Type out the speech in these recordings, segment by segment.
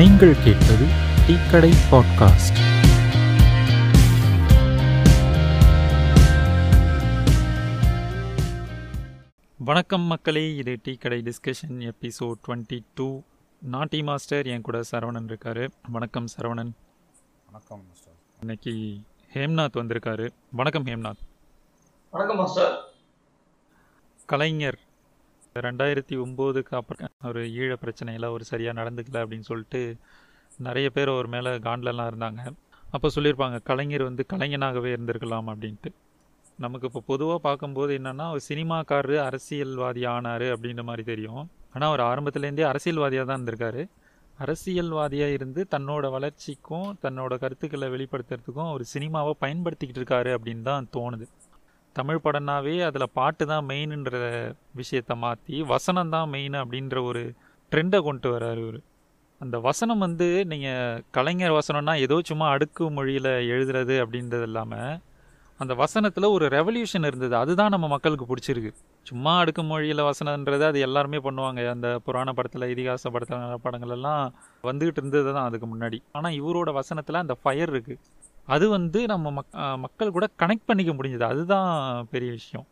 நீங்கள் கேட்பது டீக்கடை பாட்காஸ்ட். வணக்கம் மக்களே, இது டீக்கடை டிஸ்கஷன் எபிசோட் 22. நான் டீ மாஸ்டர், என் கூட சரவணன் இருக்காரு. வணக்கம் சரவணன். வணக்கம் மாஸ்டர். இன்னைக்கு ஹேம்நாத் வந்திருக்காரு. வணக்கம் ஹேம்நாத். வணக்கம் மாஸ்டர். கலைஞர் 2009 அப்புறம் ஒரு ஈழ பிரச்சனையெல்லாம் ஒரு சரியாக நடந்துக்கல அப்படின்னு சொல்லிட்டு நிறைய பேர் அவர் மேலே காண்டெலாம் இருந்தாங்க. அப்போ சொல்லியிருப்பாங்க கலைஞர் வந்து கலைஞனாகவே இருந்திருக்கலாம் அப்படின்ட்டு. நமக்கு இப்போ பொதுவாக பார்க்கும்போது என்னென்னா, ஒரு சினிமாக்காரரு அரசியல்வாதி ஆனார் அப்படின்ற மாதிரி தெரியும். ஆனால் அவர் ஆரம்பத்துலேருந்தே அரசியல்வாதியாக தான் இருந்திருக்காரு. அரசியல்வாதியாக இருந்து தன்னோட வளர்ச்சிக்கும் தன்னோட கருத்துக்களை வெளிப்படுத்துறதுக்கும் ஒரு சினிமாவை பயன்படுத்திக்கிட்டு இருக்காரு அப்படின்னு தான் தோணுது. தமிழ் படம்னாவே அதில் பாட்டு தான் மெயின்ன்ற விஷயத்தை மாற்றி வசனம் தான் மெயின் அப்படின்ற ஒரு ட்ரெண்டை கொண்டு வர்றாரு இவர். அந்த வசனம் வந்து நீங்கள் கலைஞர் வசனம்னா ஏதோ சும்மா அடுக்கு மொழியில் எழுதுறது அப்படின்றது இல்லாமல், அந்த வசனத்தில் ஒரு ரெவல்யூஷன் இருந்தது. அதுதான் நம்ம மக்களுக்கு பிடிச்சிருக்கு. சும்மா அடுக்கு மொழியில் வசனன்றது அது எல்லாருமே பண்ணுவாங்க. அந்த புராண படத்தில், இதிகாச படத்தில், படங்களெல்லாம் வந்துக்கிட்டு இருந்தது தான் அதுக்கு முன்னாடி. ஆனால் இவரோட வசனத்தில் அந்த ஃபயர் இருக்குது. அது வந்து நம்ம மக்கள் கூட கனெக்ட் பண்ணிக்க முடிஞ்சது. அதுதான் பெரிய விஷயம்.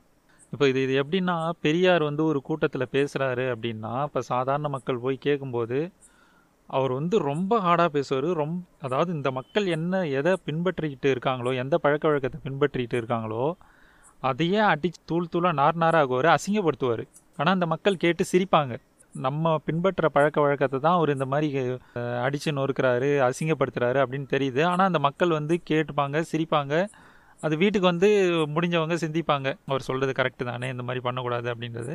இப்போ இது எப்படின்னா, பெரியார் வந்து ஒரு கூட்டத்தில் பேசுகிறாரு அப்படின்னா, இப்போ சாதாரண மக்கள் போய் கேட்கும்போது அவர் வந்து ரொம்ப ஹார்டாக பேசுவார். அதாவது இந்த மக்கள் என்ன எதை பின்பற்றிக்கிட்டு இருக்காங்களோ, எந்த பழக்க வழக்கத்தை பின்பற்றிக்கிட்டு இருக்காங்களோ அதையே அடித்து தூளாக நாராகுவார், அசிங்கப்படுத்துவார். ஆனால் அந்த மக்கள் கேட்டு சிரிப்பாங்க. நம்ம பின்பற்ற பழக்க வழக்கத்தை தான் அவர் இந்த மாதிரி அடித்து நொறுக்கிறாரு, அசிங்கப்படுத்துகிறாரு அப்படின்னு தெரியுது. ஆனால் அந்த மக்கள் வந்து கேட்டுப்பாங்க, சிரிப்பாங்க. அது வீட்டுக்கு வந்து முடிஞ்சவங்க சிந்திப்பாங்க, அவர் சொல்கிறது கரெக்டு தானே, இந்த மாதிரி பண்ணக்கூடாது அப்படின்றது.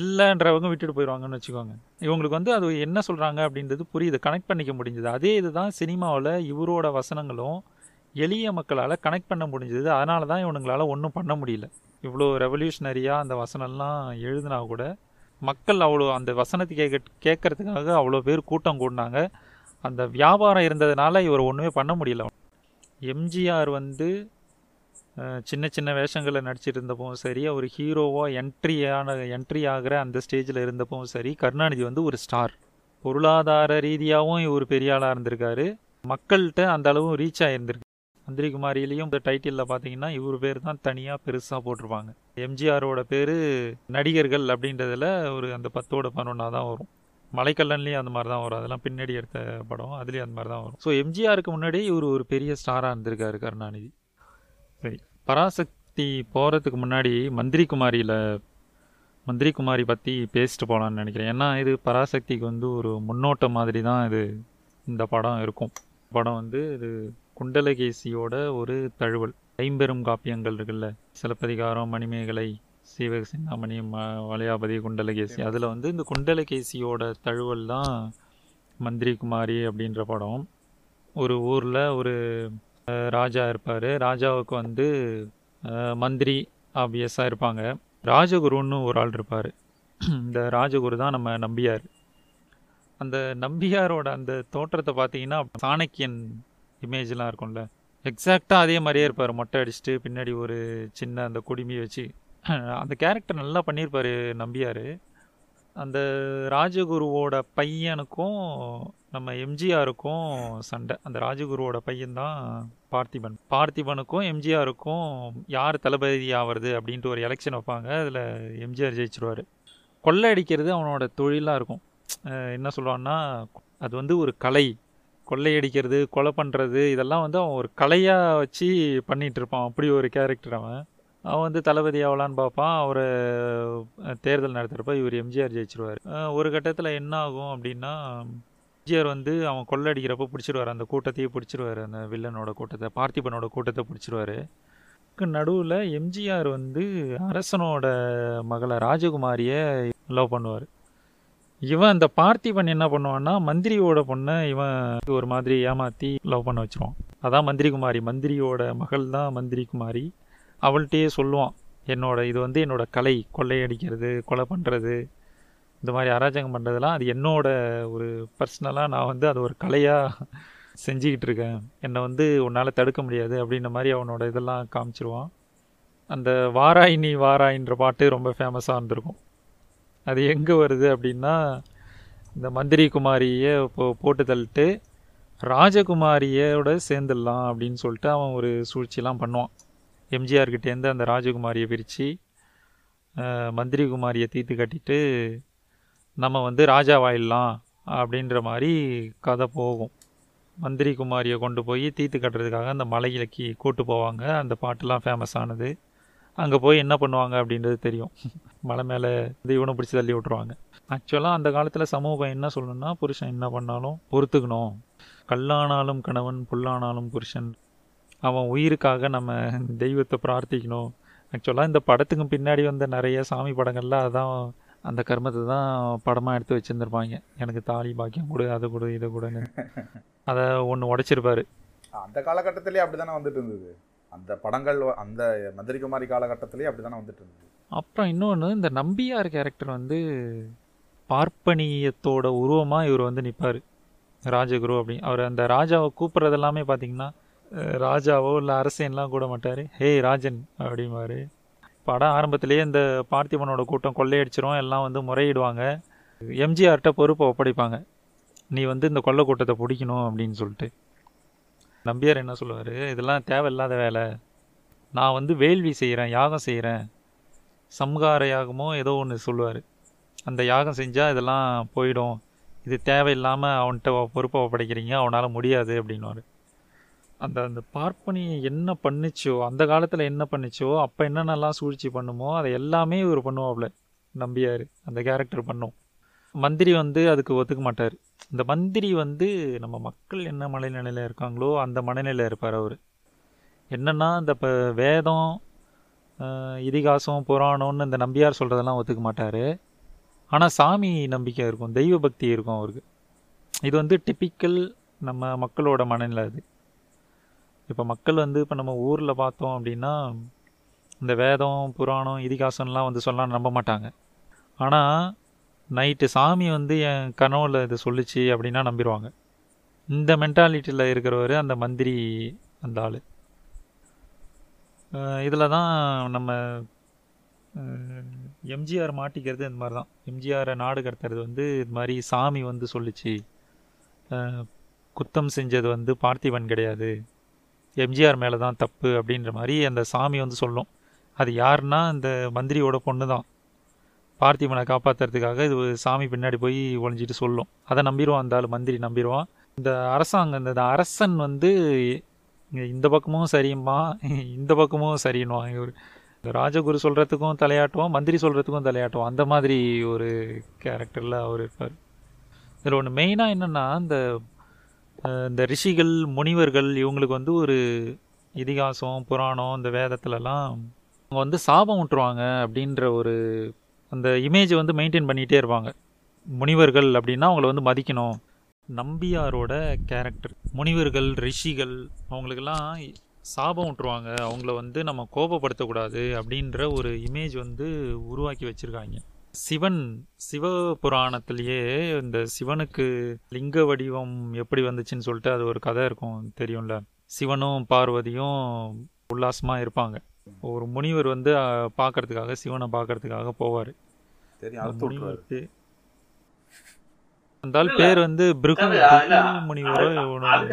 இல்லைன்றவங்க விட்டுட்டு போயிடுவாங்கன்னு வச்சுக்கோங்க. இவங்களுக்கு வந்து அது என்ன சொல்கிறாங்க அப்படின்றது புரியுது, கனெக்ட் பண்ணிக்க முடிஞ்சது. அதே இது தான் சினிமாவில் இவரோட வசனங்களும் எளிய மக்களால் கனெக்ட் பண்ண முடிஞ்சது. அதனால தான் இவனுங்களால் ஒன்றும் பண்ண முடியல. இவ்வளோ ரெவல்யூஷனரியாக அந்த வசனம்லாம் எழுதினா கூட மக்கள் அவ்வளோ அந்த வசனத்தை கேட்கறதுக்காக அவ்வளோ பேர் கூட்டம் கூடினாங்க. அந்த வியாபாரம் இருந்ததுனால இவர் ஒன்றுமே பண்ண முடியல. எம்ஜிஆர் வந்து சின்ன சின்ன வேஷங்களை நடிச்சுட்டு இருந்தப்பவும் சரி, அவர் ஹீரோவாக என்ட்ரி ஆகிற அந்த ஸ்டேஜில் இருந்தப்பவும் சரி, கருணாநிதி வந்து ஒரு ஸ்டார். பொருளாதார ரீதியாகவும் இவர் பெரிய ஆளாக இருந்திருக்காரு, மக்கள்கிட்ட அந்த அளவும் ரீச் ஆகியிருந்திருக்கு. மந்திரிகுமாரியிலையும் இந்த டைட்டிலில் பார்த்தீங்கன்னா இவர் பேர் தான் தனியாக பெருசாக போட்டிருப்பாங்க. எம்ஜிஆரோட பேர் நடிகர்கள் அப்படின்றதில் ஒரு அந்த 10-11 தான் வரும். மலைக்கல்லன்லேயும் அந்த மாதிரி தான் வரும். அதெல்லாம் பின்னாடி எடுத்த படம், அதுலேயும் அந்த மாதிரி தான் வரும். ஸோ எம்ஜிஆருக்கு முன்னாடி இவர் ஒரு பெரிய ஸ்டாராக இருந்திருக்காரு கருணாநிதி. சரி, பராசக்தி போகிறதுக்கு முன்னாடி மந்திரிகுமாரி பற்றி பேசிட்டு போகலான்னு நினைக்கிறேன். ஏன்னா இது பராசக்திக்கு வந்து ஒரு முன்னோட்டம் மாதிரி தான் இது இந்த படம் இருக்கும். படம் வந்து இது குண்டலகேசியோட ஒரு தழுவல். ஐம்பெரும் காப்பியங்கள் இருக்குல்ல, சிலப்பதிகாரம், மணிமேகலை, சிவக சிந்தாமணி, வளையாபதி, குண்டலகேசி. அதில் வந்து இந்த குண்டலகேசியோட தழுவல் தான் மந்திரிகுமாரி அப்படின்ற படம். ஒரு ஊரில் ஒரு ராஜா இருப்பார். ராஜாவுக்கு வந்து மந்திரி ஆப்வியஸாக இருப்பாங்க. ராஜகுருன்னு ஒரு ஆள் இருப்பார். இந்த ராஜகுரு தான் நம்ம நம்பியார். அந்த நம்பியாரோட அந்த தோற்றத்தை பார்த்தீங்கன்னா சாணக்கியன் இமேஜெலாம் இருக்கும்ல, எக்ஸாக்டாக அதே மாதிரியே இருப்பார். மொட்டை அடிச்சுட்டு பின்னாடி ஒரு சின்ன அந்த குடுமி வச்சு அந்த கேரக்டர் நல்லா பண்ணியிருப்பார் நம்பியார். அந்த ராஜகுருவோட பையனுக்கும் நம்ம எம்ஜிஆருக்கும் சண்டை. அந்த ராஜகுருவோட பையன்தான் பார்த்திபன். பார்த்திபனுக்கும் எம்ஜிஆருக்கும் யார் தளபதி ஆகிறது அப்படின்ட்டு ஒரு எலெக்ஷன் வைப்பாங்க. அதில் எம்ஜிஆர் ஜெயிச்சிருவார். கொள்ளை அடிக்கிறது அவனோட தொழிலாக இருக்கும். என்ன சொல்லுவான்னா, அது வந்து ஒரு கலை. கொள்ளையடிக்கிறது, கொலை பண்ணுறது, இதெல்லாம் வந்து அவன் ஒரு கலையாக வச்சு பண்ணிகிட்ருப்பான். அப்படி ஒரு கேரக்டர் அவன் வந்து தளபதி ஆகலான்னு பார்ப்பான். அவர் தேர்தல் நடத்துகிறப்ப இவர் எம்ஜிஆர் ஜெயிச்சிருவார். ஒரு கட்டத்தில் என்ன ஆகும் அப்படின்னா, எம்ஜிஆர் வந்து அவன் கொள்ளையடிக்கிறப்ப பிடிச்சிருவார். அந்த கூட்டத்தையே பிடிச்சிருவார், அந்த வில்லனோட கூட்டத்தை, பார்த்திபனோட கூட்டத்தை பிடிச்சிருவார். நடுவில் எம்ஜிஆர் வந்து அரசனோட மகளை ராஜகுமாரியை லவ் பண்ணுவார். இவன் அந்த பார்த்திபன் என்ன பண்ணுவான்னா, மந்திரியோட பொண்ணை இவன் ஒரு மாதிரி ஏமாற்றி லவ் பண்ண வச்சுருவான். அதான் மந்திரிகுமாரி. மந்திரியோட மகள் தான் மந்திரிகுமாரி. அவள்கிட்டயே சொல்லுவான், இது வந்து என்னோடய கலை, கொள்ளையடிக்கிறது, கொலை பண்ணுறது, இந்த மாதிரி அராஜகம் பண்ணுறதுலாம் அது என்னோட ஒரு பர்சனலாக நான் வந்து அது ஒரு கலையாக செஞ்சுக்கிட்டு இருக்கேன், என்னை வந்து உன்னால் தடுக்க முடியாது அப்படின்ற மாதிரி அவனோட இதெல்லாம் காமிச்சிருவான். அந்த வாராய் நீ வாராயின்ற பாட்டு ரொம்ப ஃபேமஸாக இருந்திருக்கும். அது எங்கே வருது அப்படின்னா, இந்த மந்திரிகுமாரியை போட்டு தள்ளிட்டு ராஜகுமாரியோட சேர்ந்துடலாம் அப்படின்னு சொல்லிட்டு அவன் ஒரு சூழ்ச்சிலாம் பண்ணுவான். எம்ஜிஆர்கிட்டேருந்து அந்த ராஜகுமாரியை பிரித்து மந்திரிகுமாரியை தீர்த்து கட்டிட்டு நம்ம வந்து ராஜாவாயிடலாம் அப்படின்ற மாதிரி கதை போகும். மந்திரிகுமாரியை கொண்டு போய் தீர்த்து கட்டுறதுக்காக அந்த மலையிலக்கி கூட்டு போவாங்க. அந்த பாட்டுலாம் ஃபேமஸ் ஆனது. அங்கே போய் என்ன பண்ணுவாங்க அப்படின்றது தெரியும். மலை மேலே இவனை பிடிச்சி தள்ளி விட்ருவாங்க. ஆக்சுவலாக அந்த காலத்தில் சமூகம் என்ன சொல்லணும்னா, புருஷன் என்ன பண்ணாலும் பொறுத்துக்கணும், கல்லானாலும் கணவன் புல்லானாலும் புருஷன், அவன் உயிருக்காக நம்ம தெய்வத்தை பிரார்த்திக்கணும். ஆக்சுவலாக இந்த படத்துக்கு பின்னாடி வந்த நிறைய சாமி படங்கள்லாம் அதான் அந்த கர்மத்தை தான் படமாக எடுத்து வச்சுருந்துருப்பாங்க. எனக்கு தாலி பாக்கியம் கொடு, அதை கொடு, இதை கொடுன்னு அதை ஒன்று உடைச்சிருப்பாரு. அந்த காலகட்டத்திலே அப்படி தானே வந்துட்டு இருந்தது அந்த படங்கள். அந்த மந்திரிகுமாரி காலகட்டத்திலே அப்படி தானே வந்துட்டு இருந்தது. அப்புறம் இன்னொன்று, இந்த நம்பியார் கேரக்டர் வந்து பார்ப்பனியத்தோட உருவமாக இவர் வந்து நிற்பார், ராஜகுரு அப்படின்னு. அவர் அந்த ராஜாவை கூப்பிட்றது எல்லாமே பார்த்திங்கன்னா ராஜாவோ இல்லை அரசன்லாம் கூட மாட்டார், ஹே ராஜன் அப்படிம்பார். படம் ஆரம்பத்திலேயே இந்த பார்த்திபனோட கூட்டம் கொள்ளையடிச்சிரும், எல்லாம் வந்து முறையிடுவாங்க. எம்ஜிஆர்கிட்ட பொறுப்பை ஒப்படைப்பாங்க, நீ வந்து இந்த கொள்ளை கூட்டத்தை பிடிக்கணும் அப்படின்னு சொல்லிட்டு. நம்பியார் என்ன சொல்லுவார், இதெல்லாம் தேவையில்லாத வேலை, நான் வந்து வேள்வி செய்கிறேன், யாகம் செய்கிறேன், சம்ஹார யாகமோ ஏதோ ஒன்று சொல்லுவார். அந்த யாகம் செஞ்சால் இதெல்லாம் போயிடும், இது தேவையில்லாமல் அவன்கிட்ட பொறுப்பை ஒப்படைக்கிறீங்க, அவனால் முடியாது அப்படின்வார். அந்த அந்த பார்ப்பனி என்ன பண்ணிச்சோ, அந்த காலத்தில் என்ன பண்ணிச்சோ, அப்போ என்னென்னலாம் சூழ்ச்சி பண்ணுமோ அதை எல்லாமே இவர் பண்ணுவாப்புல நம்பியார் அந்த கேரக்டர் பண்ணும். மந்திரி வந்து அதுக்கு ஒத்துக்க மாட்டார். இந்த மந்திரி வந்து நம்ம மக்கள் என்ன மனநிலையில் இருக்காங்களோ அந்த மனநிலையில் இருப்பார் அவர். என்னென்னா இந்த இப்போ வேதம் இதிகாசம் புராணம்னு இந்த நம்பியார் சொல்கிறதெல்லாம் ஒத்துக்க மாட்டார். ஆனால் சாமி நம்பிக்கை இருக்கும், தெய்வ பக்தி இருக்கும் அவருக்கு. இது வந்து டிப்பிக்கல் நம்ம மக்களோட மனநிலை. அது இப்போ மக்கள் வந்து இப்போ நம்ம ஊரில் பார்த்தோம் அப்படின்னா இந்த வேதம் புராணம் இதிகாசம்லாம் வந்து சொல்லாம் நம்ப மாட்டாங்க. ஆனால் நைட்டு சாமி வந்து என் கனவுல இது சொல்லிச்சு அப்படின்னா நம்பிடுவாங்க. இந்த மென்டாலிட்டியில் இருக்கிறவர் அந்த மந்திரி, அந்த ஆள். இதில் தான் நம்ம எம்ஜிஆர் மாட்டிக்கிறது. இந்த மாதிரி தான் எம்ஜிஆரை நாடு கடத்துறது வந்து இது மாதிரி சாமி வந்து சொல்லிச்சு, குத்தம் செஞ்சது வந்து பார்த்திபன் கிடையாது, எம்ஜிஆர் மேலே தான் தப்பு அப்படின்ற மாதிரி அந்த சாமி வந்து சொல்லும். அது யாருன்னா இந்த மந்திரியோட பொண்ணு தான். பார்த்திபனை காப்பாற்றுறதுக்காக இது சாமி பின்னாடி போய் ஒழிஞ்சிட்டு சொல்லும். அதை நம்பிடுவான் அந்த ஆள், மந்திரி நம்பிடுவான். இந்த அரசாங்கம், இந்த அரசன் வந்து இந்த பக்கமும் சரியுமா இந்த பக்கமும் சரின்னுவான் இவர். ராஜகுரு சொல்கிறதுக்கும் தலையாட்டுவோம், மந்திரி சொல்கிறதுக்கும் தலையாட்டுவோம், அந்த மாதிரி ஒரு கேரக்டரில் அவர் இருப்பார். இதில் ஒன்று மெயினாக என்னென்னா, இந்த ரிஷிகள் முனிவர்கள் இவங்களுக்கு வந்து ஒரு இதிகாசம் புராணம் இந்த வேதத்துலலாம் அவங்க வந்து சாபம் விட்டுருவாங்க அப்படின்ற ஒரு அந்த இமேஜை வந்து மெயின்டைன் பண்ணிகிட்டே இருப்பாங்க. முனிவர்கள் அப்படின்னா அவங்கள வந்து மதிக்கணும். நம்பியாரோட கேரக்டர் முனிவர்கள் ரிஷிகள் அவங்களுக்கெல்லாம் சாபம் விட்டுருவாங்க, அவங்கள வந்து நம்ம கோபப்படுத்தக்கூடாது அப்படின்ற ஒரு இமேஜ் வந்து உருவாக்கி வச்சுருக்காங்க. சிவன் சிவபுராணத்துலேயே இந்த சிவனுக்கு லிங்க வடிவம் எப்படி வந்துச்சுன்னு சொல்லிட்டு அது ஒரு கதை இருக்கும், தெரியும்ல. சிவனும் பார்வதியும் உல்லாசமாக இருப்பாங்க. ஒரு முனிவர் வந்து பார்க்கறதுக்காக சிவனை பார்க்கறதுக்காக போவார். முனிவருக்கு அந்தால் பேர் வந்து முனிவரோ விடும்.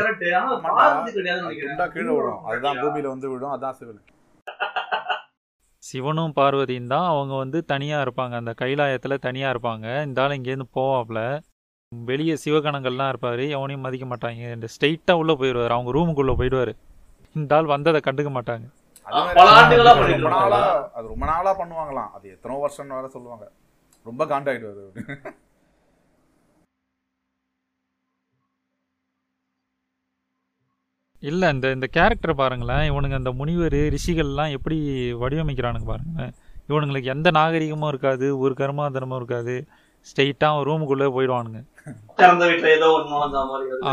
சிவனும் பார்வதியும் தான் அவங்க வந்து தனியாக இருப்பாங்க, அந்த கைலாயத்தில் தனியாக இருப்பாங்க. இருந்தாலும் இங்கேருந்து போவாப்புல வெளியே சிவகணங்கள்லாம் இருப்பார், எவனையும் மதிக்க மாட்டாங்க. இந்த ஸ்ட்ரெயிட்டாக உள்ளே போயிடுவார், அவங்க ரூமுக்குள்ளே போயிடுவார். இருந்தாலும் வந்ததை கண்டுக்க மாட்டாங்க. அது ரொம்ப நாளாக பண்ணுவாங்களாம், அது எத்தனை வருஷம் வேற சொல்லுவாங்க. ரொம்ப காண்டாயிடுவார். இல்லை, இந்த இந்த கேரக்டரை பாருங்களேன். இவனுங்க அந்த முனிவர் ரிஷிகள்லாம் எப்படி வடிவமைக்கிறானுங்க பாருங்களேன். இவனுங்களுக்கு எந்த நாகரிகமும் இருக்காது, ஒரு கர்மாந்தரமும் இருக்காது. ஸ்ட்ரெயிட்டாக ரூமுக்குள்ளே போயிடுவானுங்க.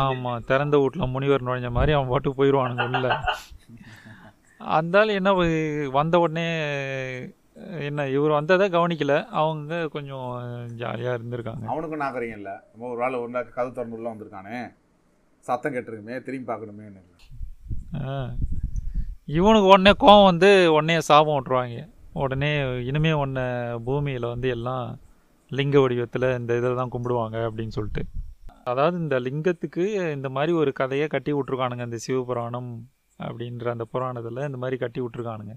ஆமாம், திறந்த வீட்டில் முனிவர் நுழைஞ்ச மாதிரி அவன் பாட்டுக்கு போயிடுவானுங்க உள்ள. அந்தாலும் என்ன, வந்த உடனே என்ன, இவர் வந்ததை கவனிக்கல, அவங்க கொஞ்சம் ஜாலியாக இருந்திருக்காங்க. அவனுக்கும் நாகரிகம் இல்லை. ஒரு வேலை ஒரு நாள் கதை திறந்துள்ள வந்திருக்கானே, சத்தம் கேட்டுருக்குமே, திரும்பி பார்க்கணுமே. இவனுக்கு உடனே கோவம் வந்து உடனே சாபம் விட்டுருவாங்க. உடனே இனிமேல் உன்னை பூமியில் வந்து எல்லாம் லிங்க வடிவத்தில் இந்த இதில் தான் கும்பிடுவாங்க அப்படின்னு சொல்லிட்டு. அதாவது இந்த லிங்கத்துக்கு இந்த மாதிரி ஒரு கதையை கட்டி விட்ருக்கானுங்க இந்த சிவபுராணம் அப்படின்ற அந்த புராணத்தில் இந்த மாதிரி கட்டி விட்ருக்கானுங்க.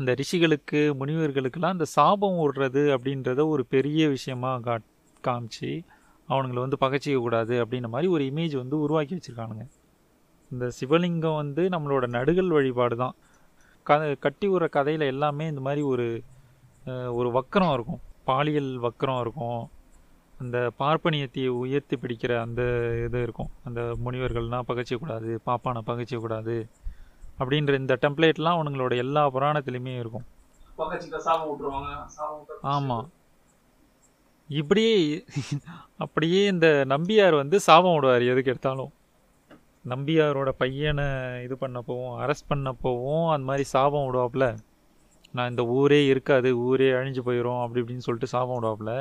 இந்த ரிஷிகளுக்கு முனிவர்களுக்கெல்லாம் இந்த சாபம் விடுறது அப்படின்றத ஒரு பெரிய விஷயமாக காமிச்சு அவனுங்களை வந்து பகச்சிக்கக்கூடாது அப்படின்ற மாதிரி ஒரு இமேஜ் வந்து உருவாக்கி வச்சுருக்கானுங்க. இந்த சிவலிங்கம் வந்து நம்மளோட நடுகள் வழிபாடு தான். கட்டி விடுற கதையில் எல்லாமே இந்த மாதிரி ஒரு வக்கரம் இருக்கும், பாலியல் வக்கரம் இருக்கும், அந்த பார்ப்பனியத்தையை உயர்த்தி பிடிக்கிற அந்த இது இருக்கும். அந்த முனிவர்கள்னால் பகச்சிக்கூடாது, பாப்பானை பகச்சிக்கூடாது அப்படின்ற இந்த டெம்ப்ளேட்லாம் அவனுங்களோட எல்லா புராணத்துலேயுமே இருக்கும். ஆமாம், அப்படியே இந்த நம்பியார் வந்து சாபம் விடுவார் எதுக்கு எடுத்தாலும். நம்பியாரோட பையனை இது பண்ணப்போவும் அரெஸ்ட் பண்ணப்போவும் அந்த மாதிரி சாபம் விடுவாப்புல, நான் இந்த ஊரே இருக்காது, ஊரே அழிஞ்சு போயிடும் அப்படி இப்படின்னு சொல்லிட்டு சாபம் விடுவாப்புல.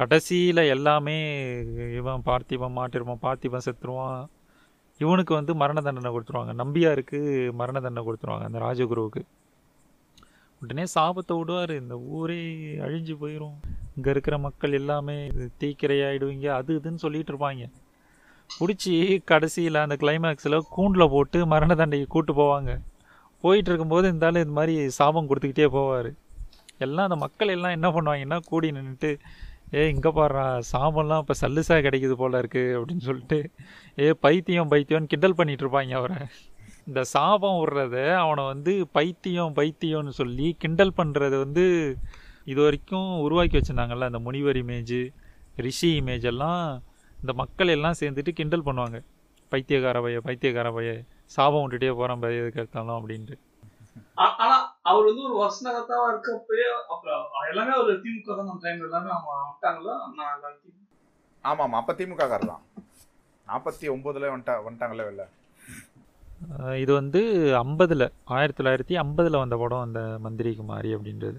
கடைசியில் எல்லாமே இவன் பார்த்திபன் செத்துருவான். இவனுக்கு வந்து மரண தண்டனை கொடுத்துருவாங்க, நம்பியாருக்கு மரண தண்டனை கொடுத்துருவாங்க அந்த ராஜகுருவுக்கு. உடனே சாபத்தை விடுவார், இந்த ஊரே அழிஞ்சு போயிடும், இங்கே இருக்கிற மக்கள் எல்லாமே தீக்கிரையாயிடுவீங்க அது இதுன்னு சொல்லிகிட்டு இருப்பாங்க. பிடிச்சி கடைசியில் அந்த கிளைமேக்ஸில் கூண்டில் போட்டு மரண தண்டைக்கு கூப்பிட்டு போவாங்க. போயிட்டு இருக்கும்போது இருந்தாலும் இது மாதிரி சாபம் கொடுத்துக்கிட்டே போவார். எல்லாம் அந்த மக்கள் எல்லாம் என்ன பண்ணுவாங்கன்னா கூடி நின்றுட்டு, ஏ இங்கே பாடுறா சாபம்லாம் இப்போ சல்லுசாக கிடைக்கிது போல் இருக்குது அப்படின்னு சொல்லிட்டு ஏ பைத்தியம்னு கிண்டல் பண்ணிகிட்டு இருப்பாங்க அவரை. இந்த சாபம் விடுறத அவனை வந்து பைத்தியம்னு சொல்லி கிண்டல் பண்ணுறது வந்து இது வரைக்கும் உருவாக்கி வச்சுருந்தாங்கள்ல அந்த முனிவர் இமேஜு, ரிஷி இமேஜ் எல்லாம் இந்த மக்கள் எல்லாம் சேர்ந்துட்டு கிண்டல் பண்ணுவாங்க, பைத்தியக்கார பைய சாபம் விட்டுட்டே போகிறான் பைய எதுக்கு எடுத்தாலும் அப்படின்ட்டு. ஆனால் அவர் வந்து ஒரு வசனகர்த்தாவாக இருக்கப்பயே அப்புறம் எல்லாமே ஒரு திமுக தான் நம்ம டைம் எல்லாமே அவங்க வந்துட்டாங்களோ. ஆமாம், அப்போ திமுக காரலாம் 49 வந்துட்டாங்களே வெளில. இது வந்து 1950 வந்த படம் அந்த மந்திரிகுமாரி அப்படின்றது.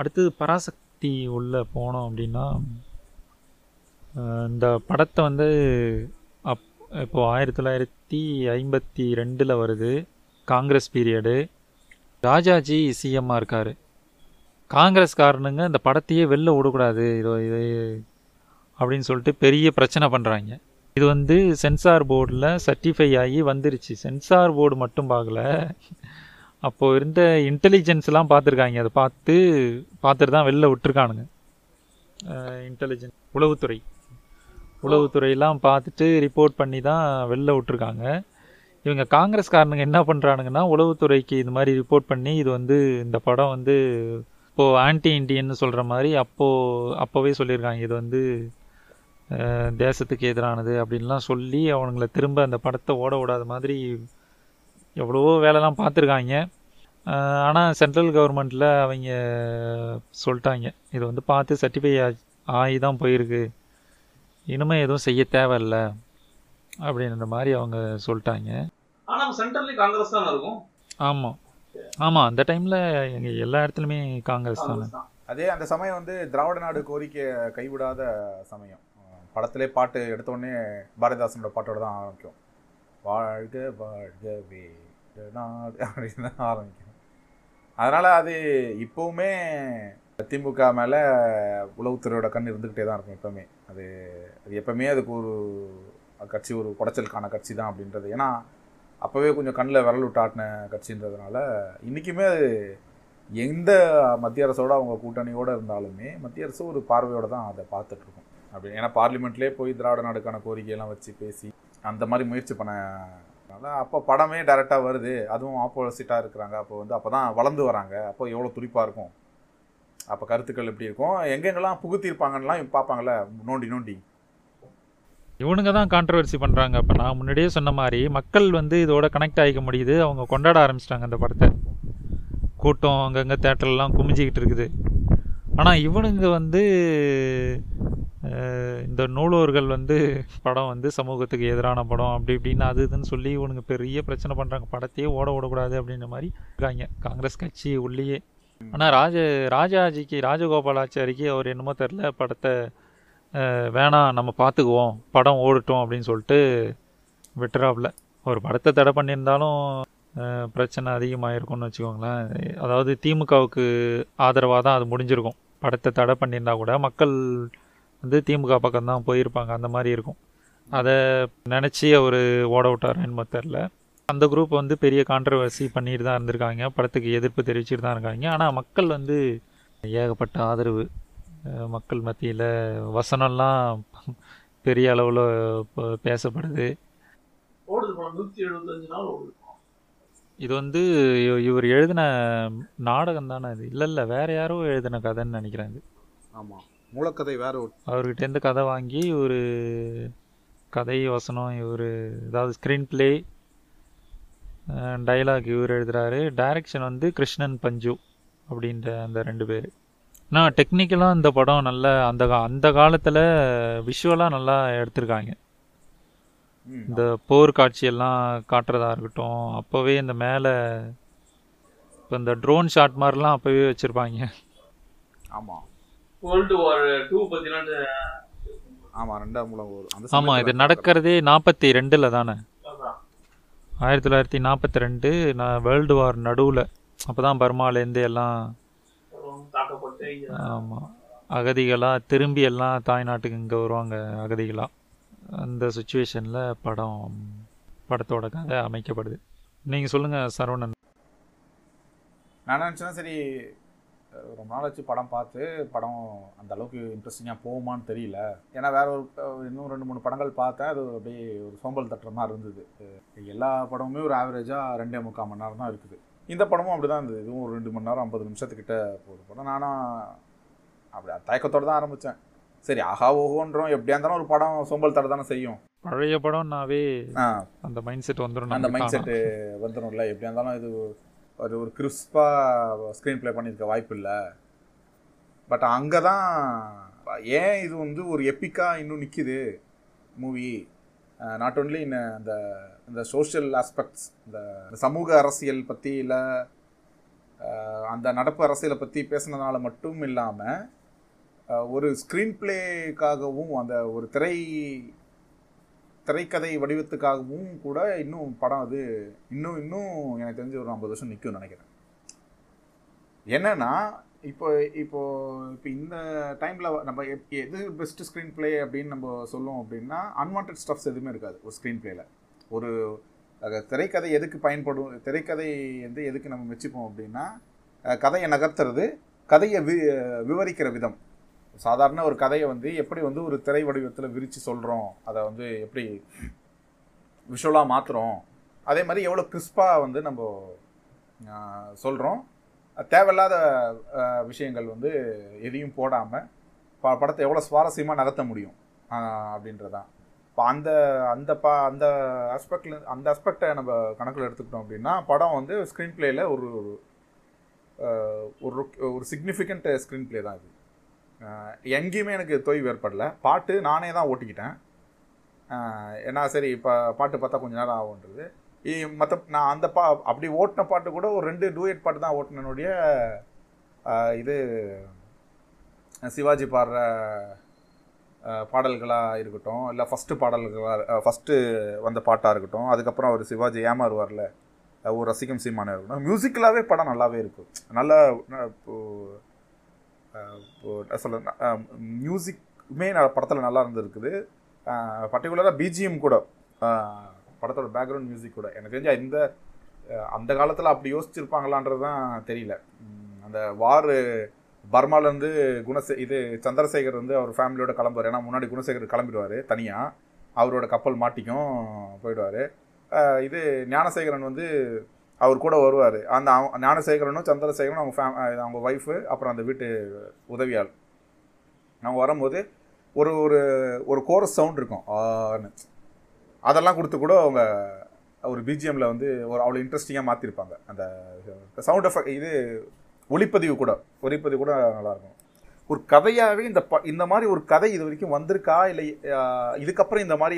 அடுத்தது பராசக்தி உள்ளே போனோம் அப்படின்னா, இந்த படத்தை வந்து இப்போது 1952 வருது, காங்கிரஸ் பீரியடு. ராஜாஜி சிஎம்மாக இருக்கார். காங்கிரஸ்காரனுங்க இந்த படத்தையே வெளில விடக்கூடாது இது அப்படின்னு சொல்லிட்டு பெரிய பிரச்சனை பண்ணுறாங்க. இது வந்து சென்சார் போர்டில் சர்டிஃபை ஆகி வந்துருச்சு. சென்சார் போர்டு மட்டும் பார்க்கல, அப்போது இருந்த இன்டெலிஜென்ஸ்லாம் பார்த்துருக்காங்க. அதை பார்த்துட்டு தான் வெளில விட்டுருக்கானுங்க. இன்டெலிஜென்ஸ் உளவுத்துறையெல்லாம் பார்த்துட்டு ரிப்போர்ட் பண்ணி தான் வெளில விட்டுருக்காங்க. இவங்க காங்கிரஸ்காரனுங்க என்ன பண்ணுறானுங்கன்னா உளவுத்துறைக்கு இது மாதிரி ரிப்போர்ட் பண்ணி இது வந்து இந்த படம் வந்து இப்போது ஆன்டி இண்டியன்னு சொல்கிற மாதிரி அப்போவே சொல்லியிருக்காங்க. இது வந்து தேசத்துக்கு எதிரானது அப்படின்லாம் சொல்லி அவனுங்களை திரும்ப அந்த படத்தை ஓட விடாத மாதிரி எவ்வளவோ வேலைலாம் பார்த்துருக்காங்க. ஆனால் சென்ட்ரல் கவர்மெண்ட்டில் அவங்க சொல்லிட்டாங்க, இது வந்து பார்த்து சர்டிஃபை ஆகி தான் போயிருக்கு, இனிமேல் எதுவும் செய்ய தேவையில்லை அப்படின்ற மாதிரி அவங்க சொல்லிட்டாங்க. ஆனால் சென்ட்ரல் காங்கிரஸ் தான் இருக்கும். ஆமாம் ஆமாம், அந்த டைமில் எங்கள் எல்லா இடத்துலையுமே காங்கிரஸ் தானே. அதே அந்த சமயம் வந்து திராவிட நாடு கோரிக்கை கைவிடாத சமயம். படத்திலே பாட்டு எடுத்தோடனே பாரதிதாசனோட பாட்டோட தான் ஆரம்பிக்கும், வாழ்க வாழ்கவே நாடு அப்படின்னு தான் ஆரம்பிக்கும். அதனால் அது இப்போவுமே திமுக மேலே உளவுத்துறையோட கண் இருந்துக்கிட்டே தான் இருக்கும் எப்போவுமே. அது எப்போவுமே அதுக்கு ஒரு கட்சி ஒரு குடைச்சலுக்கான கட்சி தான் அப்படின்றது. ஏன்னா அப்போவே கொஞ்சம் கண்ணில் விரல் விட்டு ஆட்டின கட்சின்றதுனால இன்றைக்குமே அது எந்த மத்திய அரசோட அவங்க கூட்டணியோடு இருந்தாலுமே மத்திய அரசு ஒரு பார்வையோடு தான் அதை பார்த்துட்ருக்கோம் அப்படின்னு. ஏன்னா பார்லிமெண்ட்லேயே போய் திராவிட நாடுக்கான கோரிக்கையெல்லாம் வச்சு பேசி அந்த மாதிரி முயற்சி பண்ணனால அப்போ படமே டைரெக்டாக வருது, அதுவும் ஆப்போசிட்டாக இருக்கிறாங்க. அப்போ வந்து அப்போ தான் வளர்ந்து வராங்க, அப்போ எவ்வளோ துடிப்பாக இருக்கும், அப்போ கருத்துக்கள் எப்படி இருக்கும், எங்கெங்கெல்லாம் புகுத்திருப்பாங்கலாம் பார்ப்பாங்கள நோண்டி இவனுங்க தான் கான்ட்ரவர்சி பண்ணுறாங்க. அப்போ நான் முன்னாடியே சொன்ன மாதிரி மக்கள் வந்து இதோட கனெக்ட் ஆகிக்க முடியுது. அவங்க கொண்டாட ஆரம்பிச்சிட்டாங்க அந்த படத்தை. கூட்டம் அங்கங்கே தேட்டர்லாம் குமிஞ்சிக்கிட்டு இருக்குது. ஆனால் இவனுங்க வந்து இந்த நூலோர்கள் வந்து படம் வந்து சமூகத்துக்கு எதிரான படம் அப்படி இப்படின்னு அது இதுன்னு சொல்லி இவனுங்க பெரிய பிரச்சனை பண்ணுறாங்க. படத்தையே ஓடக்கூடாது அப்படின்ற மாதிரி இருக்காங்க காங்கிரஸ் கட்சி உள்ளேயே. ஆனால் ராஜாஜிக்கு ராஜகோபாலாச்சாரிக்கு அவர் என்னமோ தெரில, படத்தை வேணாம் நம்ம பார்த்துக்குவோம் படம் ஓடட்டும் அப்படின்னு சொல்லிட்டு விட்டுறாப்புல. ஒரு படத்தை தடை பண்ணியிருந்தாலும் பிரச்சனை அதிகமாகிருக்கும்னு வச்சுக்கோங்களேன். அதாவது திமுகவுக்கு ஆதரவாக தான் அது முடிஞ்சிருக்கும். படத்தை தடை பண்ணியிருந்தால் கூட மக்கள் வந்து திமுக பக்கம்தான் போயிருப்பாங்க, அந்த மாதிரி இருக்கும். அதை நினச்சி அவர் ஓட விட்டாருன்னு தெரில. அந்த குரூப் வந்து பெரிய கான்ட்ரவர்சி பண்ணிட்டு தான் இருந்திருக்காங்க, படத்துக்கு எதிர்ப்பு தெரிவிச்சுட்டு தான் இருக்காங்க. ஆனால் மக்கள் வந்து ஏகப்பட்ட ஆதரவு, மக்கள் மத்தியில் வசனம்லாம் பெரிய அளவில் பேசப்படுது. இது வந்து இவர் எழுதின நாடகம் தானே இது? இல்லை வேறு யாரோ எழுதின கதைன்னு நினைக்கிறேன் இது. ஆமாம், மூலக்கதை வேறு அவர்கிட்டேருந்து கதை வாங்கி ஒரு கதை வசனம் இவர், அதாவது ஸ்க்ரீன் பிளே டைலாக் இவர் எழுதுகிறாரு. டைரக்ஷன் வந்து கிருஷ்ணன் பஞ்சு அப்படின்ற அந்த ரெண்டு பேர். ஆனால் டெக்னிக்கலாக இந்த படம் நல்லா அந்த காலத்தில் விஷுவலாக நல்லா எடுத்திருக்காங்க. இந்த போர் காட்சியெல்லாம் காட்டுறதா இருக்கட்டும், அப்போவே இந்த மேலே இப்போ இந்த ட்ரோன் ஷாட் மாதிரிலாம் அப்போவே வச்சுருப்பாங்க. ஆமாம், வேர்ல்டு வார் 2 பற்றினாட்டு. ஆமாம், ரெண்டாம் உலக போர். ஆமாம், இது நடக்கிறதே 42 தானே? 1942 வேர்ல்டு வார் நடுவில். அப்போ தான் பர்மாலேருந்து எல்லாம் ஆமாம் அகதிகளாக திரும்பி எல்லாம் தாய்நாட்டுக்கு இங்கே வருவாங்க அகதிகளாக. அந்த சுச்சுவேஷனில் படத்தோட கதை அமைக்கப்படுது. நீங்கள் சொல்லுங்கள் சரவணன். நான் நினச்சேன்னா சரி ரொம்ப நாள் வச்சு படம் பார்த்து படம் அந்த அளவுக்கு இன்ட்ரெஸ்டிங்காக போகுமான்னு தெரியல. ஏன்னா வேற ஒரு இன்னும் 2-3 படங்கள் பார்த்தேன், அது அப்படியே ஒரு சோம்பல் தட்டுற மாதிரி இருந்தது. எல்லா படமுமே ஒரு ஆவரேஜாக 2.25 மணி நேரம் தான் இருக்குது. இந்த படமும் அப்படி தான் இருந்தது. இதுவும் ஒரு 2 மணி நேரம் 50 நிமிஷத்துக்கிட்ட போகிற படம். நானும் அப்படி தயக்கத்தோடு தான் ஆரம்பித்தேன். சரி, ஆஹா ஓஹோன்றோம், எப்படியா இருந்தாலும் ஒரு படம் சோம்பல் தடை தானே செய்யும். பழைய படம்னாவே அந்த மைண்ட் செட் வந்துடும், அந்த மைண்ட் செட்டு வந்துடும்ல. எப்படியா இருந்தாலும் இது அது ஒரு கிறிஸ்பாக ஸ்க்ரீன் ப்ளே பண்ணியிருக்க வாய்ப்பு இல்லை. பட் அங்கே தான் ஏன் இது வந்து ஒரு எப்பிக்காக இன்னும் நிற்கிது மூவி. நாட் ஓன்லி இன் இந்த சோஷியல் ஆஸ்பெக்ட்ஸ், இந்த சமூக அரசியல் பற்றி இல்லை, அந்த நடப்பு அரசியலை பற்றி பேசினதுனால மட்டும் இல்லாமல் ஒரு ஸ்க்ரீன் பிளேக்காகவும் அந்த ஒரு திரைக்கதை வடிவத்துக்காகவும் கூட இன்னும் படம் அது இன்னும் எனக்கு தெரிஞ்சு ஒரு 50 வருஷம் நிற்கும்னு நினைக்கிறேன். என்னன்னா இப்போ இந்த டைமில் நம்ம எது பெஸ்ட்டு ஸ்க்ரீன் பிளே அப்படின்னு நம்ம சொல்லுவோம் அப்படின்னா அன்வான்ட் ஸ்டஃப்ஸ் எதுவுமே இருக்காது ஒரு ஸ்க்ரீன் பிளேயில். ஒரு திரைக்கதை எதுக்கு பயன்படும், திரைக்கதை வந்து எதுக்கு நம்ம மெச்சிப்போம் அப்படின்னா கதையை நகர்த்துறது, கதையை விவரிக்கிற விதம். சாதாரண ஒரு கதையை வந்து எப்படி வந்து ஒரு திரை வடிவத்தில் விரித்து சொல்கிறோம், அதை வந்து எப்படி விஷுவலாக மாற்றுறோம், அதே மாதிரி எவ்வளோ கிறிஸ்பாக வந்து நம்ம சொல்கிறோம். தேவையில்லாத விஷயங்கள் வந்து எதையும் போடாமல் படத்தை எவ்வளோ சுவாரஸ்யமாக நகர்த்த முடியும் அப்படின்றதான். இப்போ அந்த ஆஸ்பெக்டை நம்ம கணக்கில் எடுத்துக்கிட்டோம் அப்படின்னா படம் வந்து ஸ்க்ரீன் பிளேயில் ஒரு சிக்னிஃபிகண்ட் ஸ்க்ரீன் பிளே தான் இது. எங்கேயுமே எனக்கு தொய்வு ஏற்படலை. பாட்டு நானே தான் ஓட்டிக்கிட்டேன். ஏன்னா சரி இப்போ பாட்டு பார்த்தா கொஞ்சம் நேரம் ஆகுன்றது. மற்ற நான் அந்த அப்படி ஓட்டின பாட்டு கூட ஒரு 2 டூயட் பாட்டு தான் ஓட்டினுடைய இது சிவாஜி பாடுற பாடல்களாக இருக்கட்டும், இல்லை ஃபஸ்ட்டு வந்த பாட்டாக இருக்கட்டும், அதுக்கப்புறம் அவர் சிவாஜி ஏமாறுவார்ல ஒரு ரசிகம் சீமானே இருக்கட்டும், மியூசிக்கலாகவே படம் நல்லாவே இருக்கும். நல்லா சொல்ல மியூசிக்குமே படத்தில் நல்லா இருந்துருக்குது. பர்டிகுலராக பிஜிஎம் கூட, படத்தோட பேக்ரவுண்ட் மியூசிக் கூட எனக்கு தெரிஞ்சு அந்த காலத்தில் அப்படி யோசிச்சுருப்பாங்களான்றது தான் தெரியல. அந்த வார் பர்மாலேருந்து சந்திரசேகர் வந்து அவர் ஃபேமிலியோட கிளம்புவார். ஏன்னா முன்னாடி குணசேகர் கிளம்பிடுவார் தனியாக, அவரோட கப்பல் மாட்டிக்கும் போயிடுவார். இது ஞானசேகரன் வந்து அவர் கூட வருவார். அந்த ஞானசேகரனும் சந்திரசேகரனும் அவங்க ஒய்ஃபு, அப்புறம் அந்த வீட்டு உதவியாள் அவங்க வரும்போது ஒரு ஒரு கோரஸ் சவுண்ட் இருக்கும் ஆன்னு, அதெல்லாம் கொடுத்து கூட அவங்க ஒரு பிஜிஎம்மில் வந்து ஒரு அவ்வளோ இன்ட்ரெஸ்டிங்காக மாற்றிருப்பாங்க. அந்த சவுண்ட் எஃபெக்ட் ஒளிப்பதிவு கூட நல்லாயிருக்கும். ஒரு கதையாகவே இந்த மாதிரி ஒரு கதை இது வரைக்கும் வந்திருக்கா, இல்லை இதுக்கப்புறம் இந்த மாதிரி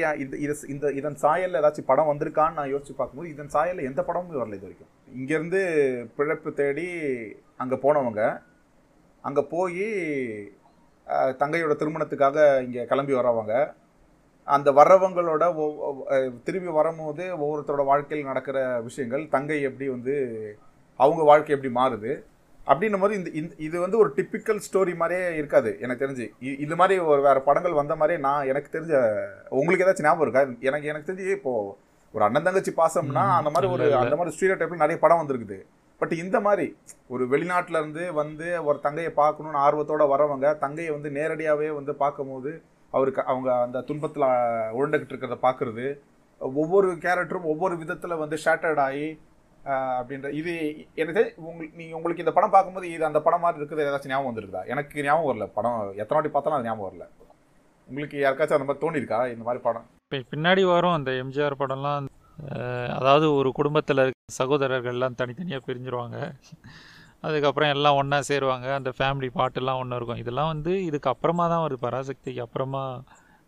இதன் சாயலில் ஏதாச்சும் படம் வந்திருக்கான்னு நான் யோசிச்சு பார்க்கும்போது இதன் சாயலில் எந்த படமும் வரல இது வரைக்கும். இங்கேருந்து பிழைப்பு தேடி அங்கே போனவங்க, அங்கே போய் தங்கையோட திருமணத்துக்காக இங்கே கிளம்பி வரவங்க, அந்த வர்றவங்களோட திரும்பி வரும்போது ஒவ்வொருத்தரோட வாழ்க்கையில் நடக்கிற விஷயங்கள், தங்கை எப்படி வந்து அவங்க வாழ்க்கை எப்படி மாறுது, அப்படின்னும் போது இது வந்து ஒரு டிப்பிக்கல் ஸ்டோரி மாதிரியே இருக்காது எனக்கு தெரிஞ்சு. இது மாதிரி ஒரு வேறு படங்கள் வந்த மாதிரியே நான் எனக்கு தெரிஞ்ச, உங்களுக்கு ஏதாச்சும் ஞாபகம் இருக்கா? எனக்கு தெரிஞ்சு இப்போது ஒரு அண்ணன் தங்கச்சி பாசம்னா அந்த மாதிரி ஒரு அந்த மாதிரி ஸ்டீரியோ டைப்பில் நிறைய படம் வந்துருக்குது. பட் இந்த மாதிரி ஒரு வெளிநாட்டிலேருந்து வந்து ஒரு தங்கையை பார்க்கணுன்னு ஆர்வத்தோடு வரவங்க தங்கையை வந்து நேரடியாகவே வந்து பார்க்கும்போது அவருக்கு அவங்க அந்த துன்பத்தில் உழண்டுக்கிட்டு இருக்கிறத பார்க்குறது, ஒவ்வொரு கேரக்டரும் ஒவ்வொரு விதத்தில் வந்து ஷேட்டர்ட் ஆகி அப்படின்ற இது எனக்கு உங்களுக்கு இந்த படம் பார்க்கும்போது இது அந்த படம் மாதிரி இருக்குது ஏதாச்சும் ஞாபகம் வந்துருக்குதா? எனக்கு ஞாபகம் வரல, படம் எத்தனை வாட்டி பார்த்தாலும் அது ஞாபகம் வரல. உங்களுக்கு யாருக்காச்சும் அந்த மாதிரி தோணியிருக்கா இந்த மாதிரி படம்? இப்போ பின்னாடி வரும் அந்த எம்ஜிஆர் படம்லாம், அதாவது ஒரு குடும்பத்தில் இருக்க சகோதரர்கள்லாம் தனித்தனியாக பிரிஞ்சிருவாங்க, அதுக்கப்புறம் எல்லாம் ஒன்றா சேருவாங்க, அந்த ஃபேமிலி பாட்டெல்லாம் ஒன்று இருக்கும். இதெல்லாம் வந்து இதுக்கு அப்புறமா தான் வருது, பராசக்திக்கு அப்புறமா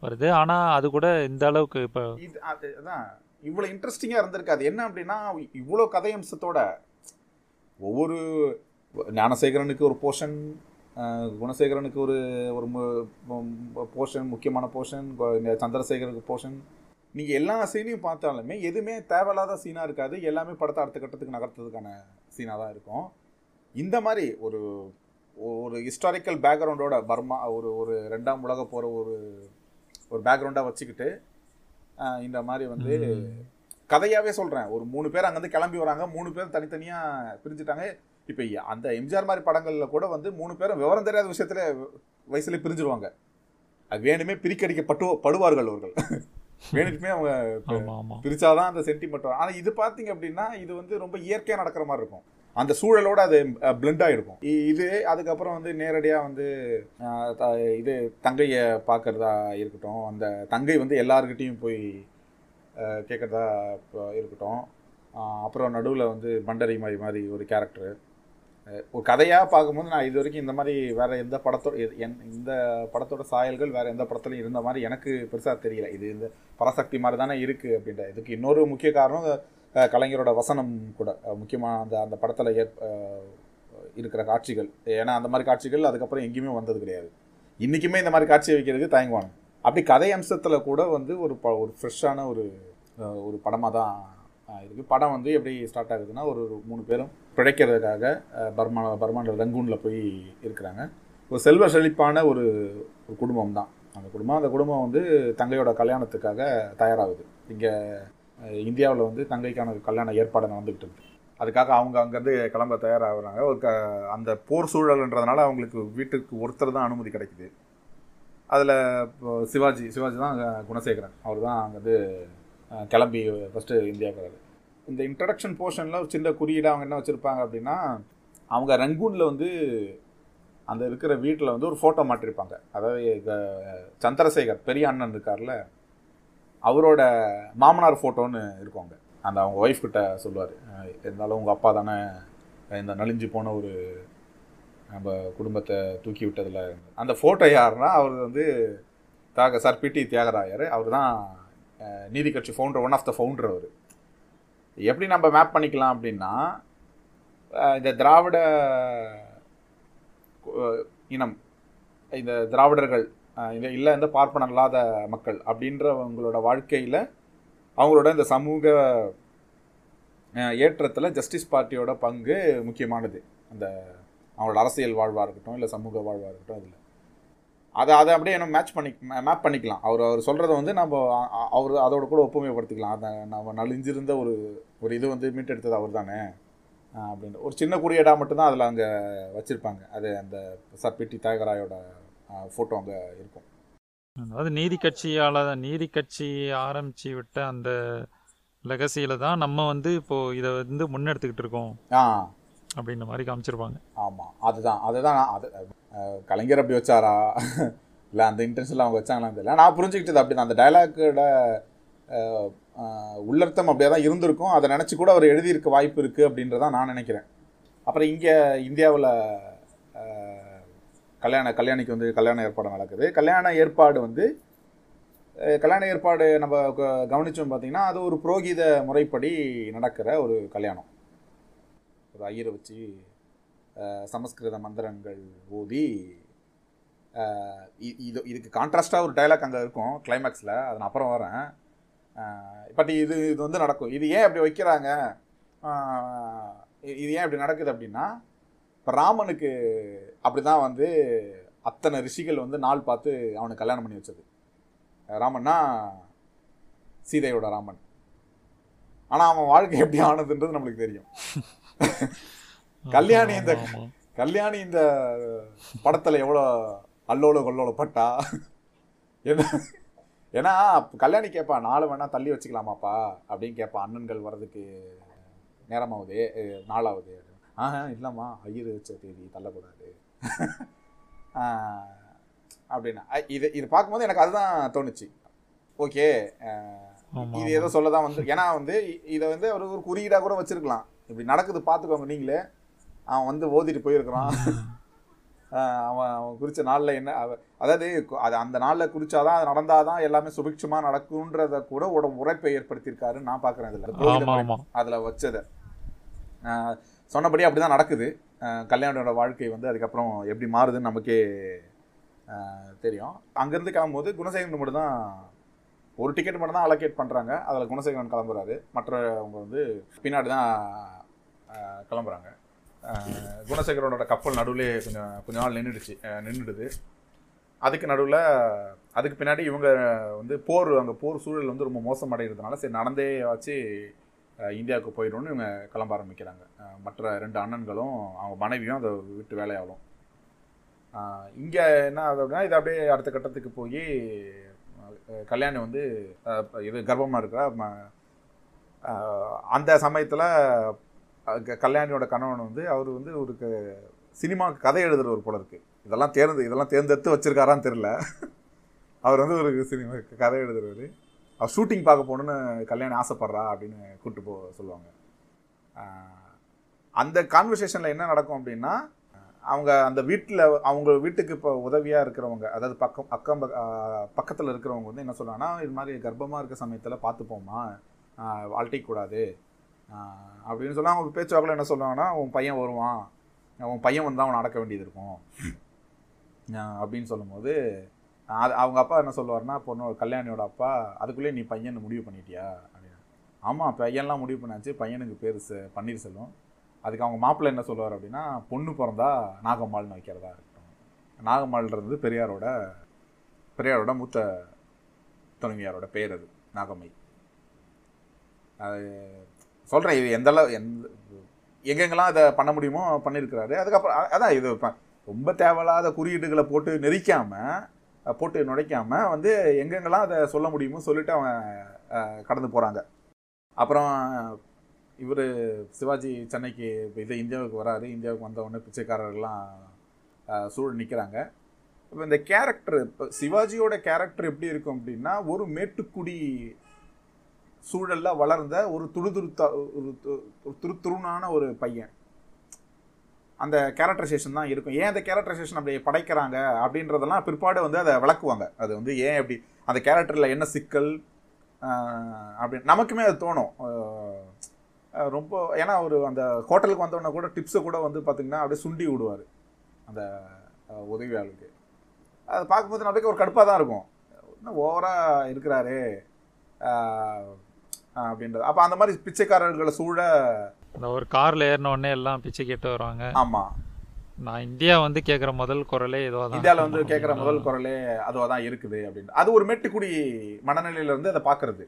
வருது. ஆனால் அது கூட இந்த அளவுக்கு இப்போ அதுதான் இவ்வளோ இன்ட்ரெஸ்டிங்காக இருந்திருக்காது. என்ன அப்படின்னா இவ்வளோ கதையம்சத்தோட ஒவ்வொரு ஞானசேகரனுக்கு ஒரு போர்ஷன், குணசேகரனுக்கு ஒரு ஒரு போர்ஷன், முக்கியமான போர்ஷன், சந்திரசேகரனுக்கு போர்ஷன். நீங்கள் எல்லா சீனையும் பார்த்தாலுமே எதுவுமே தேவையில்லாத சீனாக இருக்காது, எல்லாமே படத்தை அடுத்த கட்டத்துக்கு நகர்த்துறதுக்கான சீனாக தான் இருக்கும். இந்த மாதிரி ஒரு ஒரு ஹிஸ்டாரிக்கல் பேக்ரவுண்டோட பர்மா ஒரு ஒரு ரெண்டாம் உலக போகிற ஒரு ஒரு பேக்ரவுண்டாக வச்சுக்கிட்டு இந்த மாதிரி வந்து கதையாகவே சொல்கிறேன், ஒரு 3 பேர் அங்கேருந்து கிளம்பி வராங்க, 3 பேர் தனித்தனியாக பிரிஞ்சுட்டாங்க. இப்போ அந்த எம்ஜிஆர் மாதிரி படங்களில் கூட வந்து 3 பேரும் விவரம் தெரியாத விஷயத்தில் வயசுலேயே பிரிஞ்சிருவாங்க, அது வேணுமே பிரிக்கடிக்கப்படுவார்கள் அவர்கள், வேணுமே அவங்க பிரித்தாதான் அந்த சென்டிமெண்ட். ஆனால் இது பார்த்தீங்க அப்படின்னா இது வந்து ரொம்ப இயற்கையாக நடக்கிற மாதிரி இருக்கும், அந்த சூழலோடு அது பிளெண்டாக இருக்கும். இது அதுக்கப்புறம் வந்து நேரடியாக வந்து இது தங்கையை பார்க்குறதா இருக்கட்டும், அந்த தங்கை வந்து எல்லாருக்கிட்டையும் போய் கேட்குறதா இருக்கட்டும். அப்புறம் நடுவில் வந்து பண்டரி மாதிரி மாதிரி ஒரு கேரக்டரு ஒரு கதையாக பார்க்கும்போது நான் இது வரைக்கும் இந்த மாதிரி வேறு எந்த இந்த படத்தோட சாயல்கள் வேறு எந்த படத்துலையும் இருந்த மாதிரி எனக்கு பெருசாக தெரியல. இது இந்த பராசக்தி மாதிரி தானே இருக்குது அப்படின்ற இதுக்கு இன்னொரு முக்கிய காரணம் கலைஞரோட வசனம் கூட முக்கியமாக அந்த அந்த படத்தில் இருக்கிற காட்சிகள். ஏன்னா அந்த மாதிரி காட்சிகள் அதுக்கப்புறம் எங்கேயுமே வந்தது கிடையாது, இன்றைக்குமே இந்த மாதிரி காட்சியை வைக்கிறதுக்கு தயங்குவாங்க. அப்படி கதை அம்சத்தில் கூட வந்து ஒரு ஃப்ரெஷ்ஷான ஒரு படமாக தான் இருக்குது. படம் வந்து எப்படி ஸ்டார்ட் ஆகுதுன்னா ஒரு 3 பேரும் பிழைக்கிறதுக்காக பர்மாண்ட ரங்கூனில் போய் இருக்கிறாங்க. ஒரு செல்வ செழிப்பான ஒரு குடும்பம் தான் அந்த குடும்பம் வந்து தங்கையோட கல்யாணத்துக்காக தயாராகுது. இங்கே இந்தியாவில் வந்து தங்கைக்கான கல்யாண ஏற்பாடு நடந்துக்கிட்டு இருக்குது, அதுக்காக அவங்க அங்கேருந்து கிளம்ப தயாராகிறாங்க. ஒரு அந்த போர் சூழல்ன்றதுனால அவங்களுக்கு வீட்டுக்கு ஒருத்தர் தான் அனுமதி கிடைக்குது. அதில் சிவாஜி தான் குணசேகரன், அவர் தான் அங்கேருந்து கிளம்பி ஃபஸ்ட்டு இந்தியாவுக்கு. இந்த இன்ட்ரடக்ஷன் போர்ஷனில் ஒரு சின்ன குறியீடாக அவங்க என்ன வச்சுருப்பாங்க அப்படின்னா, அவங்க ரங்கூனில் வந்து அந்த இருக்கிற வீட்டில் வந்து ஒரு ஃபோட்டோ மாட்டிருப்பாங்க. அதாவது சந்திரசேகர் பெரிய அண்ணன் இருக்கார்ல, அவரோட மாமனார் ஃபோட்டோன்னு இருக்கும் அங்கே. அந்த அவங்க ஒய்ஃப் கிட்ட சொல்லுவார், இருந்தாலும் உங்கள் அப்பா தானே இந்த நலிஞ்சு போன ஒரு நம்ம குடும்பத்தை தூக்கி விட்டதில். அந்த ஃபோட்டோ யாருன்னா அவர் வந்து சார் பிடி தியாகராயர், அவர் தான் நீதி கட்சி founder, one of the founder. அவர் எப்படி நம்ம மேப் பண்ணிக்கலாம் அப்படின்னா, இந்த திராவிட இனம், இந்த திராவிடர்கள் இல்லை இந்த பார்ப்பன இல்லாத மக்கள் அப்படின்றவங்களோட வாழ்க்கையில் அவங்களோட இந்த சமூக ஏற்றத்தில் ஜஸ்டிஸ் பார்ட்டியோட பங்கு முக்கியமானது. அந்த அவங்களோட அரசியல் வாழ்வாக இருக்கட்டும் இல்லை சமூக வாழ்வாக இருக்கட்டும், அதில் அதை அப்படியே நம்ம மேப் பண்ணிக்கலாம். அவர் சொல்கிறத வந்து நம்ம அவர் அதோட கூட ஒப்புமைப்படுத்திக்கலாம். அதை நம்ம நலிஞ்சிருந்த ஒரு இது வந்து மீட்டெடுத்தது அவர் தானே அப்படின்ற ஒரு சின்ன குறியீடாக மட்டும்தான் அதில் அங்கே வச்சுருப்பாங்க. அது அந்த சார் பிடி தியாகராயோட ஃபோட்டோ அங்கே இருக்கும். அதாவது நீதி கட்சி ஆரம்பித்து விட்ட அந்த லெகசியில் தான் நம்ம வந்து இப்போது இதை வந்து முன்னெடுத்துக்கிட்டு இருக்கோம் அப்படின்ற மாதிரி காமிச்சிருப்பாங்க. ஆமாம், அதுதான் அது கலைஞர் அப்படி வச்சாரா இல்லை அந்த இன்டென்ஷனில் அவங்க வச்சாங்களான்னு தெரியல. நான் புரிஞ்சுக்கிட்டது அப்படி தான், அந்த டைலாக்கோட உள்ளர்த்தம் அப்படியே தான் இருந்திருக்கும். அதை நினச்சி கூட அவர் எழுதியிருக்க வாய்ப்பு இருக்குது அப்படின்றதான் நான் நினைக்கிறேன். அப்புறம் இங்கே இந்தியாவில் கல்யாணிக்கு வந்து கல்யாண ஏற்பாடு நடக்குது. கல்யாண ஏற்பாடு நம்ம கவனித்தோம் பார்த்திங்கன்னா, அது ஒரு புரோகித முறைப்படி நடக்கிற ஒரு கல்யாணம். ஒரு ஐயரை வச்சு சமஸ்கிருத மந்திரங்கள் ஓதி, இதுக்கு கான்ட்ராஸ்டாக ஒரு டைலாக் அங்கே இருக்கும் கிளைமேக்ஸில், அது நான் அப்புறம் வரேன். பட் இது வந்து நடக்கும். இது ஏன் அப்படி வைக்கிறாங்க, இது ஏன் அப்படி நடக்குது அப்படின்னா, இப்போ ராமனுக்கு அப்படி தான் வந்து அத்தனை ரிஷிகள் வந்து நாள் பார்த்து அவனுக்கு கல்யாணம் பண்ணி வச்சது. ராமன்னா சீதையோட ராமன். ஆனால் அவன் வாழ்க்கை எப்படி ஆனதுன்றது நம்மளுக்கு தெரியும். கல்யாணி இந்த படத்தில் எவ்வளோ அல்லோல கொல்லோல பட்டா. ஏன்னா கல்யாணி கேட்பா, நாளை வேணா தள்ளி வச்சுக்கலாமாப்பா அப்படின்னு கேட்பா. அண்ணன்கள் வர்றதுக்கு நேரமாகுது, நாளாவது. இல்லைம்மா, ஐயர் வச்ச தேதி தள்ளக்கூடாது அப்படின்னா. இது பார்க்கும்போது எனக்கு அதுதான் தோணுச்சு. ஓகே, இது ஏதோ சொல்ல தான் வந்து, ஏன்னா வந்து இதை வந்து ஒரு ஒரு குறியீடாக கூட வச்சுருக்கலாம். இப்படி நடக்குது பார்த்துக்கோங்க நீங்களே, அவன் வந்து ஓதிட்டு போயிருக்கிறான், அவன் குறித்த நாளில் என்ன, அதாவது அது அந்த நாளில் குறித்தாதான் அது நடந்தாதான் எல்லாமே சுபிக்ஷமாக நடக்குன்றத கூட ஒரு உரைப்பை ஏற்படுத்தியிருக்காருன்னு நான் பார்க்குறேன். அதில் வச்சதை சொன்னபடி அப்படி தான் நடக்குது. கல்யாணியோட வாழ்க்கை வந்து அதுக்கப்புறம் எப்படி மாறுதுன்னு நமக்கே தெரியும். அங்கேருந்து கிளம்பும்போது குணசேகரன் மட்டும் தான், ஒரு டிக்கெட் மட்டும் தான் அலோகேட் பண்ணுறாங்க. அதில் குணசேகரன் கிளம்புறாரு, மற்றவங்க வந்து பின்னாடி தான் கிளம்புறாங்க. குணசேகரனோட கப்பல் நடுவில் கொஞ்ச நாள் நின்றுடுது. அதுக்கு நடுவில் அதுக்கு பின்னாடி இவங்க வந்து அங்கே போர் சூழல் வந்து ரொம்ப மோசம் அடைகிறதுனால சரி நடந்தே வச்சு இந்தியாவுக்கு போயிடும்னு இவங்க கிளம்ப ஆரம்பிக்கிறாங்க. மற்ற ரெண்டு அண்ணன்களும் அவங்க மனைவியும் அதை விட்டு வேலையாகும். இங்கே என்ன ஆகுதுன்னா, இது அப்படியே அடுத்த கட்டத்துக்கு போய் கல்யாணி வந்து இது கர்ப்பமாக இருக்கிற அந்த சமயத்தில் கல்யாணியோட கணவன் வந்து அவர் வந்து ஒரு சினிமா கதை எழுதுகிற ஒரு போல இருக்குது. இதெல்லாம் தேர்ந்தெடுத்து வச்சுருக்காரான்னு தெரில. அவர் வந்து ஒரு சினிமா கதை எழுதுறவர். அவர் ஷூட்டிங் பார்க்க போகணுன்னு கல்யாணி ஆசைப்பட்றா அப்படின்னு கூப்பிட்டு போ சொல்லுவாங்க. அந்த கான்வர்சேஷனில் என்ன நடக்கும் அப்படின்னா, அவங்க அந்த வீட்டில் அவங்க வீட்டுக்கு இப்போ உதவியாக இருக்கிறவங்க, அதாவது பக்கத்தில் இருக்கிறவங்க வந்து என்ன சொல்கிறாங்கன்னா, இது மாதிரி கர்ப்பமாக இருக்கிற சமயத்தில் பார்த்துப்போமா, வாழ்த்திக்கூடாது அப்படின்னு சொல்லி அவங்க பேச்சுவாக்கில் என்ன சொல்லுவாங்கன்னா, உன் பையன் வருவான், உன் பையன் வந்தால் அவன் நடக்க வேண்டியது இருக்கும் அப்படின்னு சொல்லும்போது, அது அவங்க அப்பா என்ன சொல்லுவார்னா, பொண்ணு கல்யாணியோட அப்பா, அதுக்குள்ளேயே நீ பையனை முடிவு பண்ணிட்டியா அப்படின்னா. ஆமாம், பையன்லாம் முடிவு பண்ணாச்சு, பையனுக்கு பேர் பன்னீர்செல்வம். அதுக்கு அவங்க மாப்பிள்ளை என்ன சொல்லுவார் அப்படின்னா, பொண்ணு பிறந்தா நாகம்மாள்னு வைக்கிறதா இருக்கட்டும். நாகம்மாள்ன்றது பெரியாரோட மூத்த துணைவியாரோட பேர், அது நாகம்மை. அது சொல்கிறேன், இது எங்கெங்கெல்லாம் அதை பண்ண முடியுமோ பண்ணியிருக்கிறாரு. அதுக்கப்புறம் அதான் இது ரொம்ப தேவையில்லாத குறியீடுகளை போட்டு நுழைக்காமல் வந்து எங்கெங்கெல்லாம் அதை சொல்ல முடியுமோ சொல்லிவிட்டு அவன் கடந்து போகிறாங்க. அப்புறம் இவர் சிவாஜி சென்னைக்கு இதை இந்தியாவுக்கு வராரு. இந்தியாவுக்கு வந்தவுடனே பிச்சைக்காரர்கள்லாம் சூழ் நிற்கிறாங்க. இப்போ இந்த கேரக்டர், இப்போ சிவாஜியோட கேரக்டர் எப்படி இருக்கும் அப்படின்னா, ஒரு மேட்டுக்குடி சூழலில் வளர்ந்த ஒரு துருதுருனான ஒரு பையன். அந்த கேரக்டரைசேஷன் தான் இருக்கும். ஏன் அந்த கேரக்டரைசேஷன் அப்படி படைக்கிறாங்க அப்படின்றதெல்லாம் பிற்பாடு வந்து அதை விளக்குவாங்க. அது வந்து ஏன் அப்படி, அந்த கேரக்டரில் என்ன சிக்கல் அப்படி நமக்குமே அது தோணும் ரொம்ப. ஏன்னா ஒரு அந்த ஹோட்டலுக்கு வந்தோடனே கூட டிப்ஸை கூட வந்து பார்த்திங்கன்னா அப்படியே சுண்டி விடுவார் அந்த உதவியாளுக்கு. அதை பார்க்கும்போது நம்மளுக்கு ஒரு கடுப்பாக தான் இருக்கும், இன்னும் ஓவராக இருக்கிறாரு அப்படின்றது. அப்போ அந்த மாதிரி பிச்சைக்காரர்களை சூழ ஒரு காரில் ஏறினோடனே எல்லாம் பிச்சை கேட்டு வருவாங்க. ஆமாம், நான் இந்தியா வந்து கேட்குற முதல் குரலே இதுவாக, இந்தியாவில் வந்து கேட்குற முதல் குரலே அதுவாக தான் இருக்குது அப்படின்னு. அது ஒரு மேட்டுக்குடி மனநிலையிலேருந்து அதை பார்க்குறது.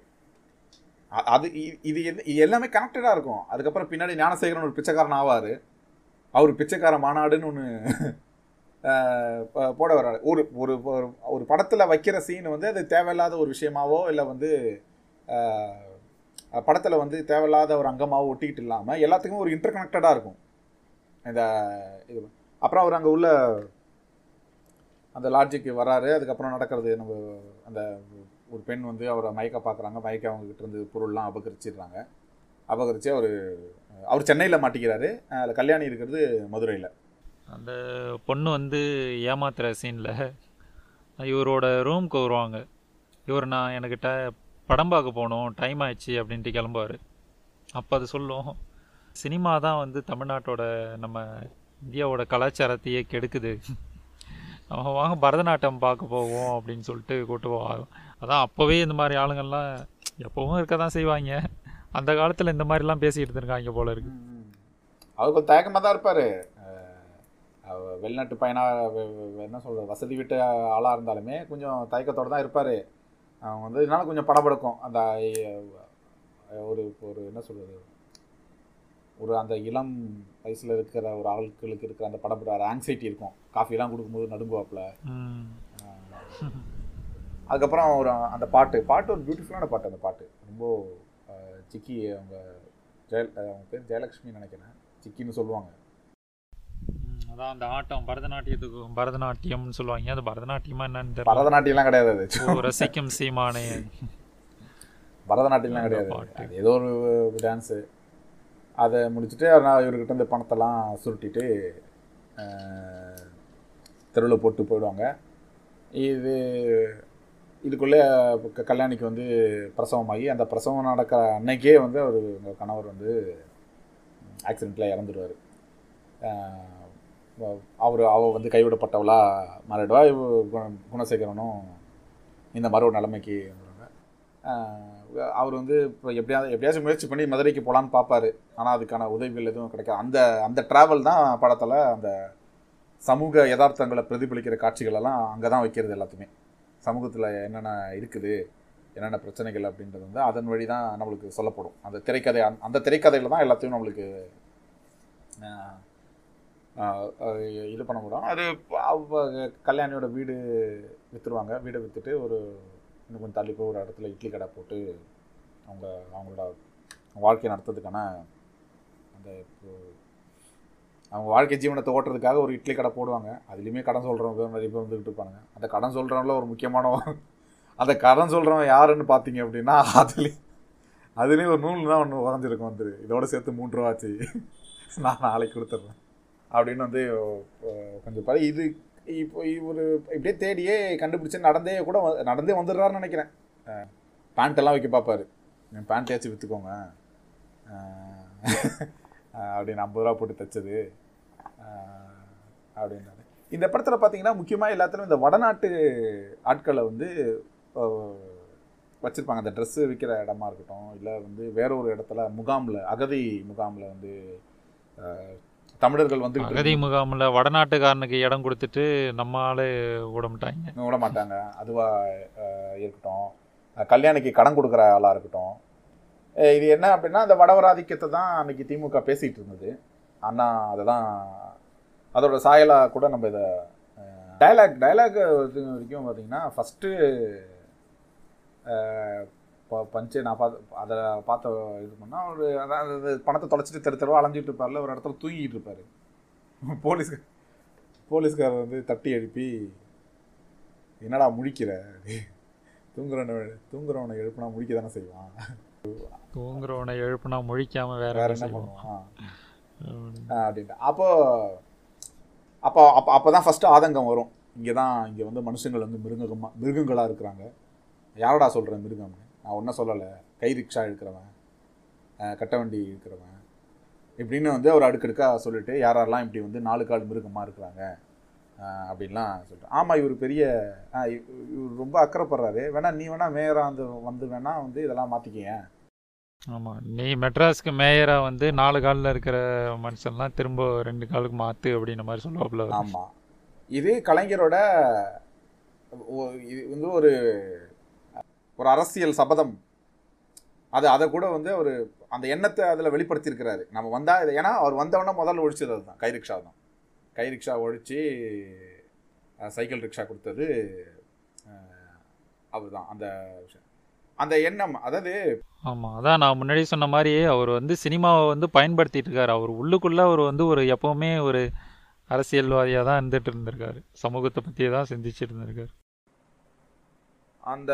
அது இது எல்லாமே கனெக்டடாக இருக்கும். அதுக்கப்புறம் பின்னாடி ஞானசேகரன் ஒரு பிச்சைக்காரன் ஆவார். அவர் பிச்சைக்கார மாநாடுன்னு ஒன்று போட வர்றாரு. ஒரு ஒரு ஒரு படத்தில் வைக்கிற சீன் வந்து அது தேவையில்லாத ஒரு விஷயமாவோ இல்லை வந்து படத்தில் வந்து தேவையில்லாத ஒரு அங்கமாவோ ஒட்டிக்கிட்டு இல்லாமல் எல்லாத்துக்குமே ஒரு இன்டர் கனெக்டடாக இருக்கும் இந்த இது. அப்புறம் அவர் அங்கே உள்ள அந்த லாட்ஜுக்கு வராரு. அதுக்கப்புறம் நடக்கிறது நம்ம அந்த ஒரு பெண் வந்து அவரை மயக்க பார்க்குறாங்க. மயக்க அவங்ககிட்ட இருந்து பொருள்லாம் அபகரிச்சு அவர் சென்னையில் மாட்டிக்கிறாரு. அதில் கல்யாணி இருக்கிறது மதுரையில். அந்த பொண்ணு வந்து ஏமாத்துற சீனில் இவரோட ரூமுக்கு வருவாங்க. இவர் நான் எனக்கிட்ட படம் பார்க்க போகணும், டைம் ஆயிடுச்சு அப்படின்ட்டு கிளம்புவார். அப்போ அது சொல்லும், சினிமா தான் வந்து தமிழ்நாட்டோட நம்ம இந்தியாவோட கலாச்சாரத்தையே கெடுக்குது, நம்ம வாங்க பரதநாட்டியம் பார்க்க போவோம் அப்படின்னு சொல்லிட்டு கூட்டுவோம். அதான் அப்போவே இந்த மாதிரி ஆளுங்கள்லாம் எப்பவும் இருக்க தான் செய்வாங்க. அந்த காலத்தில் இந்த மாதிரிலாம் பேசிகிட்டு இருந்திருக்காங்க போல இருக்கு. அவருக்கு தயக்கமாக தான் இருப்பார். வெளிநாட்டு பயனாக என்ன சொல்கிற வசதி விட்டு ஆளாக இருந்தாலுமே கொஞ்சம் தயக்கத்தோடு தான் இருப்பார். அவங்க வந்து இதனால் கொஞ்சம் படபடுக்கும். அந்த ஒரு ஒரு என்ன சொல்கிறது, ஒரு அந்த இளம் வயசில் இருக்கிற ஒரு ஆட்களுக்கு இருக்கிற அந்த படப்பட ஆங்ஸைட்டி இருக்கும். காஃபிலாம் கொடுக்கும்போது நடுங்குவாப்பில். அதுக்கப்புறம் ஒரு அந்த பாட்டு ஒரு பியூட்டிஃபுல்லான பாட்டு. அந்த பாட்டு ரொம்ப சிக்கி அவங்க அவங்க பேர் ஜெயலக்ஷ்மி நினைக்கிறேன், சிக்கின்னு சொல்லுவாங்க. அதான் அந்த ஆட்டம் பரதநாட்டியத்துக்கும் பரதநாட்டியம்னு சொல்லுவாங்க. அது பரதநாட்டியமாக என்னன்னு தெரியல. பரதநாட்டியம்லாம் கிடையாது, ரசிக்கும் சீமானே பரதநாட்டியம்லாம் கிடையாது, ஏதோ ஒரு டான்ஸு. அதை முடிச்சுட்டு நான் இவர்கிட்ட இந்த பணத்தெல்லாம் சுருட்டிட்டு தெருவில் போட்டு போயிடுவாங்க. இதுக்குள்ளே கல்யாணிக்கு வந்து பிரசவமாகி அந்த பிரசவம் நடக்கிற அன்னைக்கே வந்து அவர் கணவர் வந்து ஆக்சிடெண்ட்டில் இறந்துடுவார். அவள் வந்து கைவிடப்பட்டவளாக மாறிடுவா. குணசேகரனும் இந்த மாதிரி ஒரு நிலைமைக்கு வந்துடுவாங்க. அவர் வந்து இப்போ எப்படியாச்சும் முயற்சி பண்ணி மதுரைக்கு போகலான்னு பார்ப்பார். ஆனால் அதுக்கான உதவிகள் எதுவும் கிடைக்காது. அந்த அந்த ட்ராவல் தான் படத்தில் அந்த சமூக யதார்த்தங்களை பிரதிபலிக்கிற காட்சிகளெல்லாம் அங்கே தான் வைக்கிறது. எல்லாத்துமே சமூகத்தில் என்னென்ன இருக்குது, என்னென்ன பிரச்சனைகள் அப்படின்றது வந்து அதன் வழி தான் நம்மளுக்கு சொல்லப்படும். அந்த திரைக்கதை அந்த திரைக்கதையில் தான் எல்லாத்தையும் நம்மளுக்கு இது பண்ண முடியும். அது கல்யாணியோட வீடு விற்றுருவாங்க. வீடை விற்றுட்டு ஒரு இன்னும் கொஞ்சம் தள்ளி போய் ஒரு இடத்துல இட்லி கடை போட்டு அவங்களோட வாழ்க்கையை நடத்துறதுக்கான அந்த அவங்க வாழ்க்கை ஜீவனத்தை ஓட்டுறதுக்காக ஒரு இட்லி கடை போடுவாங்க. அதுலேயுமே கடன் சொல்கிறவங்க நிறைய பேர் வந்துக்கிட்டு இருப்பாங்க. அந்த கடன் சொல்கிறவங்கள ஒரு முக்கியமான அந்த கடன் சொல்கிறவங்க யாருன்னு பார்த்தீங்க அப்படின்னா அதுலேயும் ஒரு நூல் தான் ஒன்று உறைஞ்சிருக்கும். வந்து இதோட சேர்த்து 3 ரூபா ஆச்சு, நான் நாளைக்கு கொடுத்துட்றேன் அப்படின்னு வந்து கொஞ்சம் பாரு. இது இப்போ ஒரு இப்படியே தேடியே கண்டுபிடிச்சி நடந்தே வந்துடுறாருன்னு நினைக்கிறேன். பேண்ட்டெல்லாம் வைக்க பார்ப்பாரு. பேண்ட் ஏச்சு விற்றுக்கோங்க அப்படின்னு 50 ரூபா போட்டு தைச்சது அப்படின்னாரு. இந்த படத்தில் பார்த்தீங்கன்னா முக்கியமாக எல்லாத்துலையும் இந்த வடநாட்டு ஆட்களை வந்து வச்சுருப்பாங்க. அந்த ட்ரெஸ்ஸு விற்கிற இடமா இருக்கட்டும், இல்லை வந்து வேற ஒரு இடத்துல முகாமில் அகதி முகாமில் வந்து தமிழர்கள் வந்து அகதி முகாமில் வடநாட்டுக்காரனுக்கு இடம் கொடுத்துட்டு நம்மளால விட மாட்டாங்க. அதுவாக இருக்கட்டும், கல்யாணிக்கு கடன் கொடுக்குற ஆளாக இருக்கட்டும். இது என்ன அப்படின்னா அந்த வடவராதிக்கத்தை தான் அன்றைக்கி திமுக பேசிகிட்டு இருந்தது. ஆனால் அதை தான் அதோட சாயலாக கூட நம்ம இதை டைலாக் வரைக்கும் பார்த்திங்கன்னா ஃபஸ்ட்டு பஞ்சு நான் அதை பார்த்த இது பண்ணால் ஒரு அதாவது பணத்தை தொலைச்சிட்டு தெருவா அலைஞ்சிட்டு இருப்பார்ல, ஒரு இடத்துல தூங்கிட்டு இருப்பார். போலீஸ்காரர் வந்து தட்டி எழுப்பி என்னடா முழிக்கிற, தூங்குறவனை எழுப்புனா முழிக்க தானே செய்வான், தூங்குறவனை எழுப்புனா முழிக்காம வேற என்ன பண்ணுவான் அப்படின்ட்டு. அப்போதான் ஃபஸ்ட்டு ஆதங்கம் வரும். இங்கே வந்து மனுஷங்கள் வந்து மிருகங்களாக இருக்கிறாங்க. யாரடா சொல்கிறேன் மிருகம், நான் ஒன்றும் சொல்லலை, கை ரிக்ஷா இருக்கிறவன், கட்ட வண்டி இருக்கிறவன் இப்படின்னு வந்து அவர் அடுக்கடுக்காக சொல்லிட்டு யாரெல்லாம் இப்படி வந்து 4 கால் மிருகமாக இருக்கிறாங்க அப்படின்லாம் சொல்லிட்டு. ஆமாம், இவர் பெரிய இவர் ரொம்ப அக்கறைப்படுறாரு. வேணா நீ வேணா மேயராக வந்து வேணா வந்து இதெல்லாம் மாற்றிக்கிங்க. ஆமாம், நீ மெட்ராஸ்க்கு மேயராக வந்து 4 காலில் இருக்கிற மனுஷன்லாம் திரும்ப 2 காலுக்கு மாற்று அப்படின்ற மாதிரி சொல்லுவாப்புல. ஆமாம், இது கலைஞரோட இது வந்து ஒரு அரசியல் சபதம். அதை கூட வந்து ஒரு அந்த எண்ணத்தை அதில் வெளிப்படுத்தியிருக்கிறாரு. நம்ம வந்தால் இது ஏன்னா அவர் வந்தவொடனே முதல்ல ஒழிச்சது அதுதான் கை ரிக்ஷா ஒழிச்சு சைக்கிள் ரிக்ஷா கொடுத்தது அவர் தான். அந்த எண்ணம் அதாவது ஆமாம், அதான் நான் முன்னாடி சொன்ன மாதிரி அவர் வந்து சினிமாவை வந்து பயன்படுத்திட்டு இருக்காரு. அவர் உள்ளுக்குள்ளே அவர் வந்து ஒரு எப்போவுமே ஒரு அரசியல்வாதியாக தான் இருந்துகிட்டு இருந்திருக்காரு. சமூகத்தை பற்றியே தான் சிந்திச்சுட்டு இருந்திருக்காரு. அந்த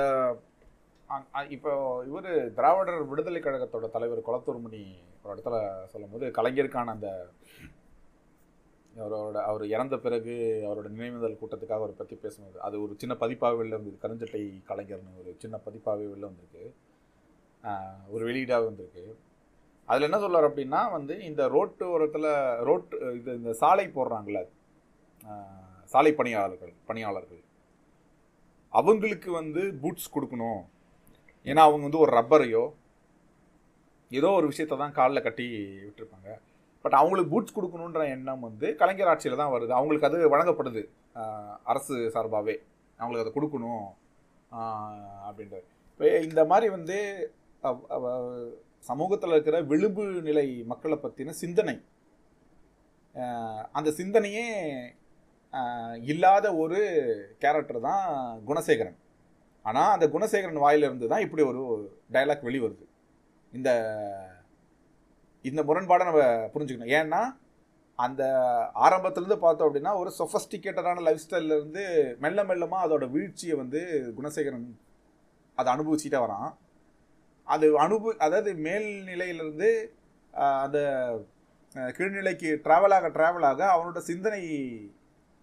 இப்போ இவர் திராவிடர் விடுதலை கழகத்தோட தலைவர் குளத்தூர்மணி ஒரு இடத்துல சொல்லும்போது கலைஞருக்கான அந்த அவர் இறந்த பிறகு அவரோட நினைவுதல் கூட்டத்துக்காக அவரை பற்றி பேசும்போது அது ஒரு சின்ன பதிப்பாகவே வெளில வந்திருக்கு. கருஞ்சட்டை கலைஞர்னு ஒரு சின்ன பதிப்பாகவே வெளில வந்திருக்கு, ஒரு வெளியீடாக வந்திருக்கு. அதில் என்ன சொல்கிறார் அப்படின்னா வந்து இந்த ரோட்டு ஓரத்தில் இந்த சாலை போடுறாங்களே சாலை பணியாளர்கள் அவங்களுக்கு வந்து பூட்ஸ் கொடுக்கணும். ஏன்னா அவங்க வந்து ஒரு ரப்பரையோ ஏதோ ஒரு விஷயத்த தான் காலில் கட்டி விட்டுருப்பாங்க. பட் அவங்களுக்கு பூட்ஸ் கொடுக்கணுன்ற எண்ணம் வந்து கலைஞர் ஆட்சியில் தான் வருது. அவங்களுக்கு அது வழங்கப்படுது அரசு சார்பாகவே, அவங்களுக்கு அதை கொடுக்கணும் அப்படின்றது. இப்போ இந்த மாதிரி வந்து சமூகத்தில் இருக்கிற விளிம்பு நிலை மக்களை பற்றின சிந்தனை, அந்த சிந்தனையே இல்லாத ஒரு கேரக்டர் தான் குணசேகரன். ஆனால் அந்த குணசேகரன் வாயிலிருந்து தான் இப்படி ஒரு டயலாக் வெளிவருது. இந்த இந்த முரண்பாடை நம்ம புரிஞ்சுக்கணும். ஏன்னா அந்த ஆரம்பத்துலேருந்து பார்த்தோம் அப்படின்னா ஒரு சொஃபஸ்டிகேட்டடான லைஃப் ஸ்டைல்லேருந்து மெல்ல மெல்லமாக அதோட வீழ்ச்சியை வந்து குணசேகரன் அதை அனுபவிச்சுட்டே வரான். அது அதாவது மேல்நிலையிலேருந்து அந்த கீழ்நிலைக்கு ட்ராவலாக அவனோட சிந்தனை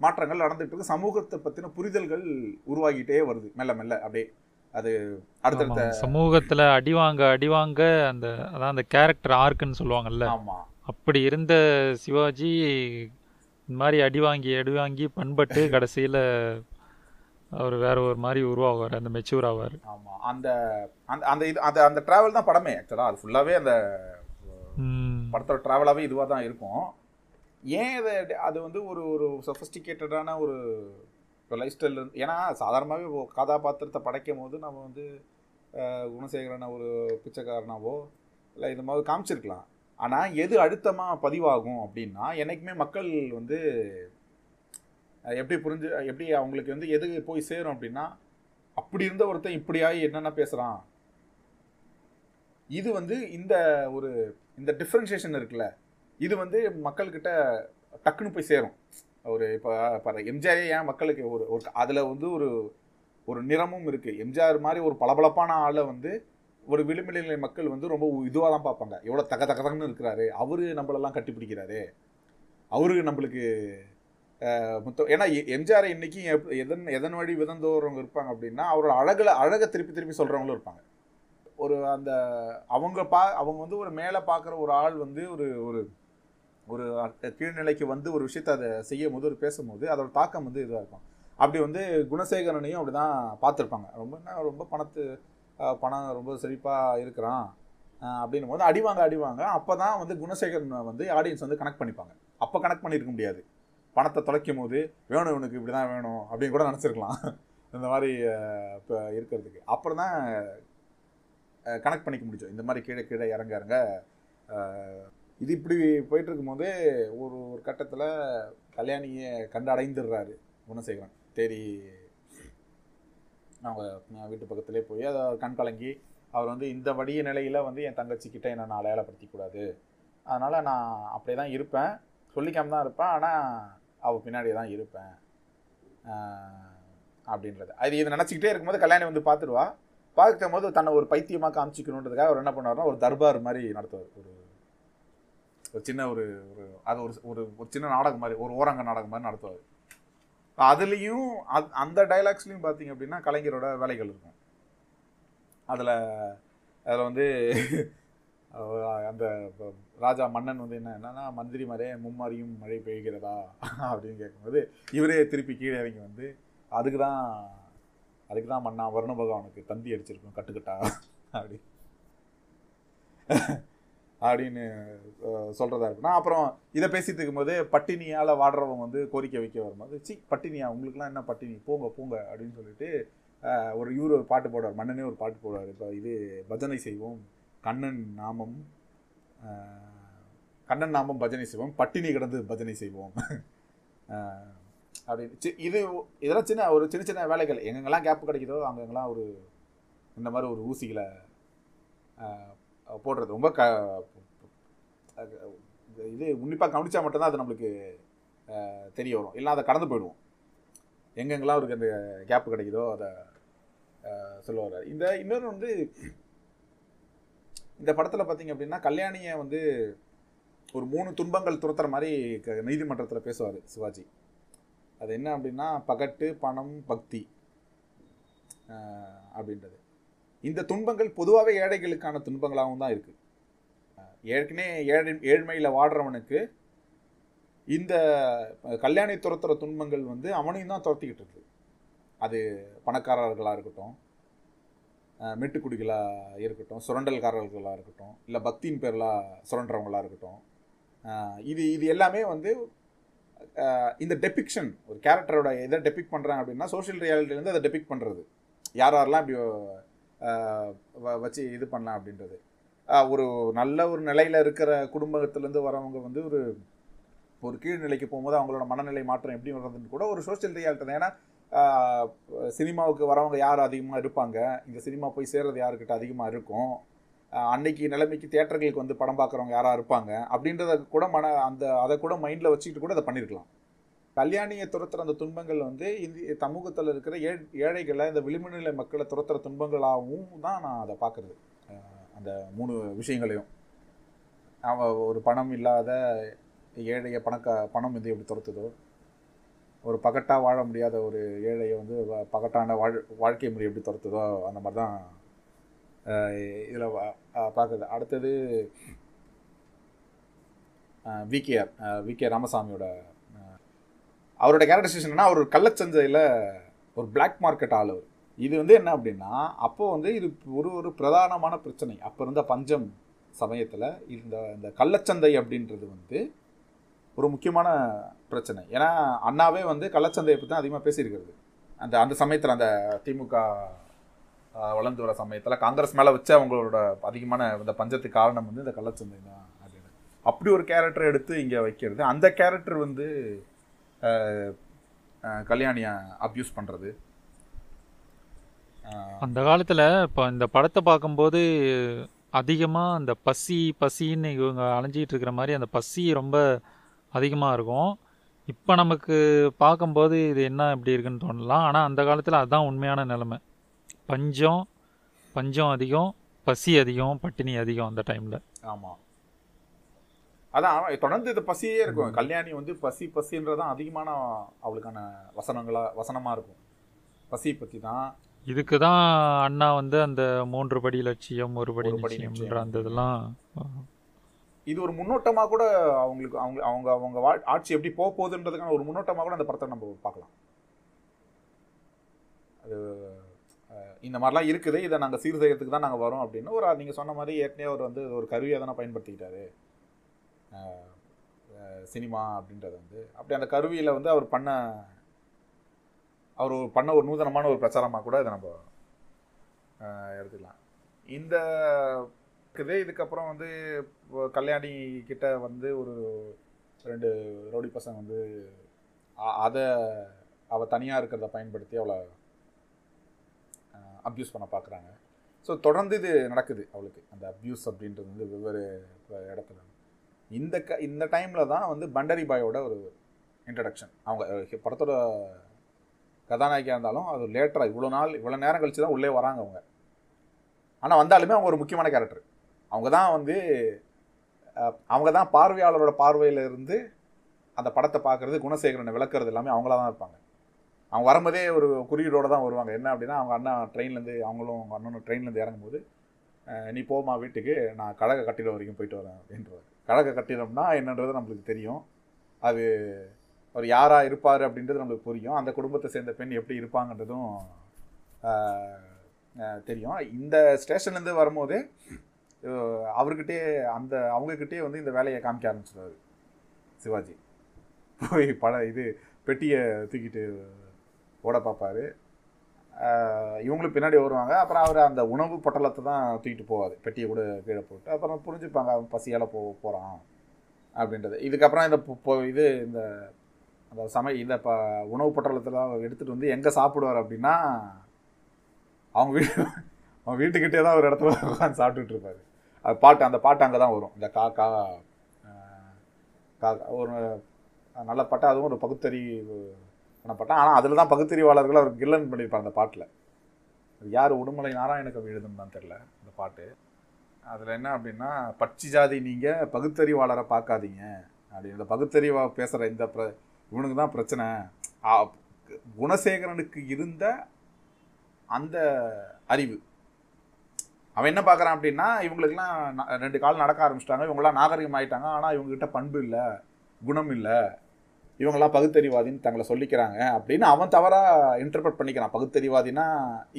மாற்றங்கள் நடந்துகிட்டு இருக்கு. சமூகத்தை பற்றின புரிதல்கள் உருவாகிட்டே வருது மெல்ல மெல்ல அப்படியே. அது அடுத்தடுத்த சமூகத்தில் அடிவாங்க அந்த அதான் அந்த கேரக்டர் ஆர்க்குன்னு சொல்லுவாங்கல்ல. ஆமாம், அப்படி இருந்த சிவாஜி இந்த மாதிரி அடிவாங்கி பண்பட்டு கடைசியில் அவர் வேற ஒரு மாதிரி உருவாவார், அந்த மெச்சூர் ஆவார். ஆமாம், அந்த அந்த இது அந்த ட்ராவல் தான் படமே. ஆக்சுவலாக அது ஃபுல்லாகவே அந்த படத்தோட ட்ராவலாகவே இதுவாக தான் இருக்கும். ஏன் இதை அது வந்து ஒரு ஒரு சொஃபிஸ்டிகேட்டடான ஒரு லைஃப் ஸ்டைல் இருந்து, ஏன்னா சாதாரணமாகவே கதாபாத்திரத்தை படைக்கும் போது நம்ம வந்து குணசேகரனை ஒரு பிச்சைக்காரனாவோ இல்லை இந்த மாதிரி காமிச்சிருக்கலாம். ஆனால் எது அழுத்தமாக பதிவாகும் அப்படின்னா என்றைக்குமே மக்கள் வந்து எப்படி அவங்களுக்கு வந்து எது போய் சேரும் அப்படின்னா, அப்படி இருந்த ஒருத்தன் இப்படியாகி என்னென்ன பேசுகிறான். இது வந்து இந்த டிஃப்ரென்ஷியேஷன் இருக்குல்ல, இது வந்து மக்கள்கிட்ட டக்குன்னு போய் சேரும். ஒரு இப்போ எம்ஜிஆரே ஏன் மக்களுக்கு ஒரு அதில் வந்து ஒரு நிறமும் இருக்குது. எம்ஜிஆர் மாதிரி ஒரு பளபளப்பான ஆளை வந்து ஒரு விளிம்புநிலை மக்கள் வந்து ரொம்ப இதுவாக தான் பார்ப்பாங்க. எவ்வளோ தகன்னு இருக்கிறாரு, அவரு நம்மளெல்லாம் கட்டிப்பிடிக்கிறாரு, அவருக்கு நம்மளுக்கு ஏன்னா எம்ஜிஆரை இன்றைக்கி எதன் வழி விதந்தோறவங்க இருப்பாங்க அப்படின்னா அவரோட அழகை திருப்பி சொல்கிறவங்களும் இருப்பாங்க. ஒரு அந்த அவங்க வந்து ஒரு மேலே பார்க்குற ஒரு ஆள் வந்து ஒரு ஒரு ஒரு கீழ்நிலைக்கு வந்து ஒரு விஷயத்தை அதை செய்யும் போது ஒரு பேசும்போது அதோட தாக்கம் வந்து இதாக இருக்கும். அப்படி வந்து குணசேகரனையும் அப்படி தான் பார்த்துருப்பாங்க. ரொம்ப பணம் ரொம்ப செழிப்பாக இருக்கிறான் அப்படின்னும் போது அடிவாங்க அப்போ தான் வந்து குணசேகரன் வந்து ஆடியன்ஸ் வந்து கனெக்ட் பண்ணிப்பாங்க. அப்போ கனெக்ட் பண்ணியிருக்க முடியாது. பணத்தை தொலைக்கும் போது வேணும் இவனுக்கு இப்படி தான் வேணும் அப்படின்னு கூட நினச்சிருக்கலாம் இந்த மாதிரி இப்போ இருக்கிறதுக்கு. அப்புறம் தான் கனெக்ட் பண்ணிக்க முடியும். இந்த மாதிரி கீழே இறங்க இது இப்படி போயிட்டு இருக்கும்போது ஒரு கட்டத்தில் கல்யாணியை கண்டு அடைந்துடுறாரு குணசேகரன். தேடி அவங்க வீட்டு பக்கத்துலேயே போய் அதை கண் கலங்கி அவர் வந்து இந்த வடிய நிலையில் வந்து என் தங்கச்சிக்கிட்ட என்னை நான் அடையாளப்படுத்திக்கூடாது, அதனால் நான் அப்படியே தான் இருப்பேன், சொல்லிக்காமல் தான் இருப்பேன், ஆனால் அவள் பின்னாடியே தான் இருப்பேன் அப்படின்றது. அது இதை நினச்சிக்கிட்டே இருக்கும்போது கல்யாணி வந்து பார்த்துக்கும்போது தன்னை ஒரு பைத்தியமாக காமிச்சிக்கணுன்றதுக்காக அவர் என்ன பண்ணுவார்னா ஒரு தர்பார் மாதிரி நடத்துவார். ஒரு சின்ன ஒரு அது ஒரு ஒரு சின்ன நாடகம் மாதிரி, ஒரு ஓரங்க நாடகம் மாதிரி நடத்துவார். அதுலேயும் அந்த டைலாக்ஸ்லையும் பார்த்திங்க அப்படின்னா கலைஞரோட வேலைகள் இருக்கும். அதில் வந்து அந்த ராஜா மன்னன் வந்து என்னன்னா மந்திரி மாதிரியே மும்மாரியும் மழை பெய்கிறதா அப்படின்னு கேட்கும்போது இவரே திருப்பி கீழே இறங்கி வந்து அதுக்கு தான் மன்னா வருண பகவானுக்கு தந்தி அடிச்சிருக்கும் கட்டுக்கட்டா அப்படின்னு சொல்கிறதா இருக்குன்னா. அப்புறம் இதை பேசிகிட்டு இருக்கும்போது பட்டினியால் வாடுறவங்க வந்து கோரிக்கை வைக்க வரும்போது பட்டினியா உங்களுக்குலாம் என்ன பட்டினி போங்க அப்படின்னு சொல்லிட்டு ஒரு பாட்டு போடுவார். மன்னனே ஒரு பாட்டு போடுவார். இப்போ இது பஜனை செய்வோம் கண்ணன் நாமம் பஜனை செய்வோம், பட்டினி கிடந்து பஜனை செய்வோம் அப்படின்னு. இதெல்லாம் சின்ன வேலைகள் எங்கெங்கெல்லாம் கேப் கிடைக்குதோ அங்கெங்கெல்லாம் ஒரு இந்த மாதிரி ஒரு ஊசிகளை போடுறது ரொம்ப இது உன்னிப்பாக கவனித்தா மட்டும்தான் அது நம்மளுக்கு தெரிய வரும், இல்லை அதை கடந்து போயிடுவோம். எங்கெங்கெல்லாம் அவருக்கு அந்த கேப்பு கிடைக்குதோ அதை சொல்லுவார். இன்னொரு வந்து இந்த படத்தில் பார்த்திங்க அப்படின்னா கல்யாணியை வந்து ஒரு 3 துன்பங்கள் துரத்துற மாதிரி நீதிமன்றத்தில் பேசுவார் சிவாஜி. அது என்ன அப்படின்னா பகட்டு, பணம், பக்தி அப்படின்றது. இந்த துன்பங்கள் பொதுவாகவே ஏழைகளுக்கான துன்பங்களாகவும் தான் இருக்குது. ஏற்கனவே ஏழ்மையில் வாடுறவனுக்கு இந்த கல்யாணி துரத்துற துன்பங்கள் வந்து அவனையும் தான் துரத்திக்கிட்டு இருக்குது. அது பணக்காரர்களாக இருக்கட்டும், மெட்டுக்குடிகளாக இருக்கட்டும், சுரண்டல்காரர்களாக இருக்கட்டும், இல்லை பக்தியின் பேரில் சுரண்டுறவங்களாக இருக்கட்டும், இது இது எல்லாமே வந்து இந்த டெபிக்ஷன் ஒரு கேரக்டரோட எதை டெபிக் பண்ணுறாங்க அப்படின்னா சோஷியல் ரியாலிட்டிலேருந்து அதை டெபிக் பண்ணுறது, யாரெல்லாம் இப்படி வச்சு இது பண்ணலாம் அப்படின்றது. ஒரு நல்ல ஒரு நிலையில் இருக்கிற குடும்பத்துலேருந்து வரவங்க வந்து ஒரு ஒரு கீழ்நிலைக்கு போகும்போது அவங்களோட மனநிலை மாற்றம் எப்படி வர்றதுன்னு கூட ஒரு சோஷியல் ரியாலிட்டி தான். ஏன்னா சினிமாவுக்கு வரவங்க யார் அதிகமாக இருப்பாங்க, இந்த சினிமா போய் சேர்றது யாருக்கிட்ட அதிகமாக இருக்கும், அன்னைக்கு நிலைமைக்கு தியேட்டர்களுக்கு வந்து படம் பார்க்குறவங்க யாராக இருப்பாங்க அப்படின்றத கூட அதை கூட மைண்டில் வச்சுக்கிட்டு கூட அதை பண்ணியிருக்கலாம். கல்யாணியை துரத்துகிற அந்த துன்பங்கள் வந்து இந்திய சமூகத்தில் இருக்கிற ஏழைகளை இந்த விளிம்புநிலை மக்களை துரத்துகிற துன்பங்களாகவும் தான் நான் அதை பார்க்குறது. அந்த மூணு விஷயங்களையும் அவன் ஒரு பணம் இல்லாத ஏழையை பணம் வந்து எப்படி துரத்துதோ, ஒரு பகட்டாக வாழ முடியாத ஒரு ஏழையை வந்து பகட்டான வாழ்க்கை முறை எப்படி துரத்துதோ, அந்த மாதிரி தான் இதில் பார்க்குறது. அடுத்தது விகே ராமசாமியோட அவரோட கேரக்டரைசேஷன் என்னன்னா, அவர் கள்ளச்சந்தையில் ஒரு பிளாக் மார்க்கெட் ஆளுவர். இது வந்து என்ன அப்படின்னா, அப்போது வந்து இது ஒரு ஒரு பிரதானமான பிரச்சனை. அப்போ இருந்த பஞ்சம் சமயத்தில் இந்த கள்ளச்சந்தை அப்படின்றது வந்து ஒரு முக்கியமான பிரச்சனை. ஏன்னா அண்ணாவே வந்து கள்ளச்சந்தையை பற்றி தான் அதிகமாக பேசியிருக்கிறது. அந்த அந்த சமயத்தில் அந்த திமுக வளர்ந்து வர சமயத்தில் காங்கிரஸ் மேலே வச்சு அவங்களோட அதிகமான இந்த பஞ்சத்துக்கு காரணம் வந்து இந்த கள்ளச்சந்தை தான் அப்படின்னு அப்படி ஒரு கேரக்டரை எடுத்து இங்கே வைக்கிறது. அந்த கேரக்டர் வந்து கல்யாணியை அப்யூஸ் பண்ணுறது அந்த காலத்தில். இப்போ இந்த படத்தை பார்க்கும்போது அதிகமாக அந்த பசின்னு இவங்க அலைஞ்சிகிட்டு இருக்கிற மாதிரி அந்த பசி ரொம்ப அதிகமாக இருக்கும். இப்போ நமக்கு பார்க்கும்போது இது என்ன இப்படி இருக்குன்னு தோணலாம், ஆனால் அந்த காலத்தில் அதுதான் உண்மையான நிலைமை. பஞ்சம் அதிகம், பசி அதிகம், பட்டினி அதிகம் அந்த டைமில். ஆமாம், அதான் தொடர்ந்து இது பசியே இருக்கும். கல்யாணி வந்து பசின்றதான் அதிகமான அவளுக்கான வசனமாக இருக்கும். பசியை பற்றி தான் இதுக்கு தான் அண்ணா வந்து அந்த 3 படி லட்சியம் 1 படி லட்சியம்ன்ற அந்த இதெல்லாம் இது ஒரு முன்னோட்டமாக கூட அவங்களுக்கு அவங்க அவங்க ஆட்சி எப்படி போக போகுதுன்றதுக்கான ஒரு முன்னோட்டமாக கூட அந்த படத்தை நம்ம பார்க்கலாம். அது இந்த மாதிரிலாம் இருக்குது, இதை நாங்கள் சீர் செய்கிறதுக்கு தான் நாங்கள் வரோம் அப்படின்னு ஒரு நீங்கள் சொன்ன மாதிரி ஏற்கனவே அவர் வந்து ஒரு கருவியாக தானே பயன்படுத்திக்கிட்டாரு சினிமா அப்படின்றது வந்து. அப்படி அந்த கருவியில் வந்து அவர் பண்ண ஒரு நூதனமான ஒரு பிரச்சாரமாக கூட இதை நம்ம எடுத்துக்கலாம். இந்த இதுக்கப்புறம் வந்து கல்யாணி கிட்ட வந்து ஒரு 2 ரவுடி பசங்க வந்து அதை அவள் தனியாக இருக்கிறத பயன்படுத்தி அவளை அப்யூஸ் பண்ண பார்க்குறாங்க. ஸோ தொடர்ந்து இது நடக்குது அவளுக்கு, அந்த அப்யூஸ் அப்படின்றது வந்து வெவ்வேறு இடத்துல. இந்த டைமில் தான் வந்து பண்டரி பாயோட ஒரு இன்ட்ரடக்ஷன். அவங்க படத்தோட கதாநாயகியாக இருந்தாலும் அது லேட்டராக இவ்வளோ நேரம் கழித்து தான் உள்ளே வராங்க அவங்க. ஆனால் வந்தாலுமே அவங்க ஒரு முக்கியமான கேரக்டர். அவங்க தான் பார்வையாளரோட பார்வையிலிருந்து அந்த படத்தை பார்க்குறது, குணசேகரனை விளக்குறது எல்லாமே அவங்களா தான் இருப்பாங்க. அவங்க வரும்போதே ஒரு குறியீடோடு தான் வருவாங்க. என்ன அப்படின்னா, அவங்க அண்ணா ட்ரெயின்லேருந்து அவங்களும் அவங்க அண்ணனும் ட்ரெயின்லேருந்து இறங்கும்போது, நீ போமா வீட்டுக்கு, நான் கழக கட்டிடம் வரைக்கும் போயிட்டு வரேன் அப்படின்றார். கழக கட்டிடம்னா என்னன்றது நம்மளுக்கு தெரியும், அது அவர் யாராக இருப்பார் அப்படின்றது நம்மளுக்கு புரியும், அந்த குடும்பத்தை சேர்ந்த பெண் எப்படி இருப்பாங்கன்றதும் தெரியும். இந்த ஸ்டேஷன்லேருந்து வரும்போது அவர்கிட்டே அவங்கக்கிட்டே வந்து இந்த வேலையை காமிக்க ஆரம்பிச்சிடுவார் சிவாஜி. போய் பெட்டியை தூக்கிட்டு ஓட பார்ப்பார். இவங்களும் பின்னாடி வருவாங்க. அப்புறம் அவர் அந்த உணவு பொட்டலத்தை தான் தூக்கிட்டு போவார், பெட்டியை கூட கீழே போட்டு. அப்புறம் புரிஞ்சுப்பாங்க அவன் பசியால் போகிறான் அப்படின்றது. இதுக்கப்புறம் இந்த உணவு பொட்டலத்தெல்லாம் எடுத்துகிட்டு வந்து எங்கே சாப்பிடுவார் அப்படின்னா, அவங்க வீட்டுக்கிட்டே தான் ஒரு இடத்துல உட்காந்து சாப்பிட்டுட்டு இருப்பார். அது அந்த பாட்டு அங்கே தான் வரும், இந்த காக்கா ஒரு நல்ல பாட்டு, அதுவும் ஒரு பகுத்தறிவான பாட்டான். ஆனால் அதில் தான் பகுத்தறிவாளர்கள் அவர் கில்லன் பண்ணியிருப்பார் அந்த பாட்டில். அது யார், உடுமலை நாராயண கவி எழுதும்தான் தெரில அந்த பாட்டு. அதில் என்ன அப்படின்னா, பட்சி ஜாதி நீங்கள் பகுத்தறிவாளரை பார்க்காதீங்க அப்படி, இந்த பகுத்தறிவாக பேசுகிற இந்த இவனுக்கு தான் பிரச்சனை. குணசேகரனுக்கு இருந்த அந்த அறிவு அவன் என்ன பார்க்குறான் அப்படின்னா, இவங்களுக்கெல்லாம் 2 கால் நடக்க ஆரம்பிச்சிட்டாங்க, இவங்களாம் நாகரிகம் ஆகிட்டாங்க, ஆனால் இவங்ககிட்ட பண்பு இல்லை, குணம் இல்லை, இவங்களாம் பகுத்தறிவாதின்னு தங்களை சொல்லிக்கிறாங்க அப்படின்னு அவன் தவறாக இன்டர்பிரட் பண்ணிக்கிறான். பகுத்தறிவாதின்னா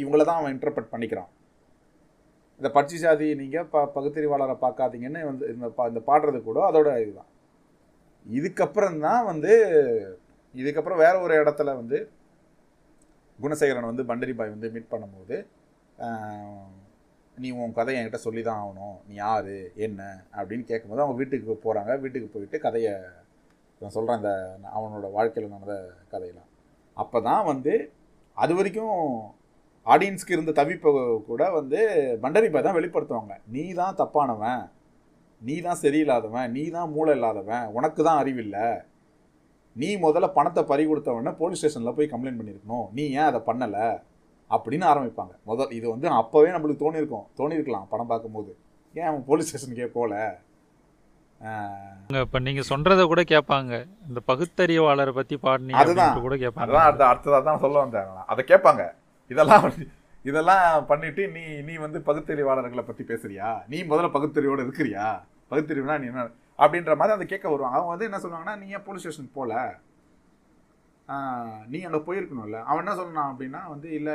இவங்கள தான் அவன் இன்டர்பிரட் பண்ணிக்கிறான். இந்த பட்சி சாதி நீங்கள் பகுத்தறிவாளரை பார்க்காதீங்கன்னு இந்த பாடுறது கூட அதோட இதுதான். இதுக்கப்புறம் வேற ஒரு இடத்துல வந்து குணசேகரன் வந்து பண்டரி பாய் வந்து மீட் பண்ணும்போது நீ உன் கதையை என்கிட்ட சொல்லி தான் ஆகணும், நீ யார் என்ன அப்படின்னு கேட்கும்போது அவங்க வீட்டுக்கு போகிறாங்க. வீட்டுக்கு போயிட்டு கதையை நான் சொல்கிறேன், இந்த அவனோட வாழ்க்கையில் நடந்த கதையெல்லாம். அப்போ தான் வந்து அது வரைக்கும் ஆடியன்ஸ்க்கு இருந்த தவிப்பை கூட வந்து பண்டரி பாய் தான் வெளிப்படுத்துவாங்க. நீ தான் தப்பானவன், நீ தான் சரியில்லாதவன், நீ தான் மூளை இல்லாதவன், உனக்கு தான் அறிவில்லை, நீ முதல்ல பணத்தை பறி கொடுத்தவொடனே போலீஸ் ஸ்டேஷனில் போய் கம்ப்ளைண்ட் பண்ணியிருக்கணும், நீ ஏன் அதை பண்ணலை அப்படின்னு ஆரம்பிப்பாங்க. இது வந்து அப்போவே நம்மளுக்கு தோணியிருக்கலாம் படம் பார்க்கும்போது, ஏன் அவன் போலீஸ் ஸ்டேஷனுக்கே போகல. இப்போ நீங்கள் சொல்கிறத கூட கேட்பாங்க, இந்த பகுத்தறிவாளரை பற்றி பாடினீங்க அதுதான் கூட கேட்பாங்க, அதுதான் அடுத்ததாக தான் சொல்ல வந்தாங்களா அதை கேட்பாங்க. இதெல்லாம் பண்ணிட்டு நீ வந்து பகுத்தறிவாளர்களை பற்றி பேசுறியா, நீ முதல்ல பகுத்தறிவோடு இருக்கிறியா, பகுத்தறிவுனா நீ என்ன அப்படின்ற மாதிரி அதை கேட்க வருவாங்க. அவங்க வந்து என்ன சொல்லுவாங்கன்னா, நீ ஏன் போலீஸ் ஸ்டேஷனுக்கு போகல, நீ அங்கே போயிருக்கணும்ல. அவன் என்ன சொன்னான் அப்படின்னா வந்து, இல்லை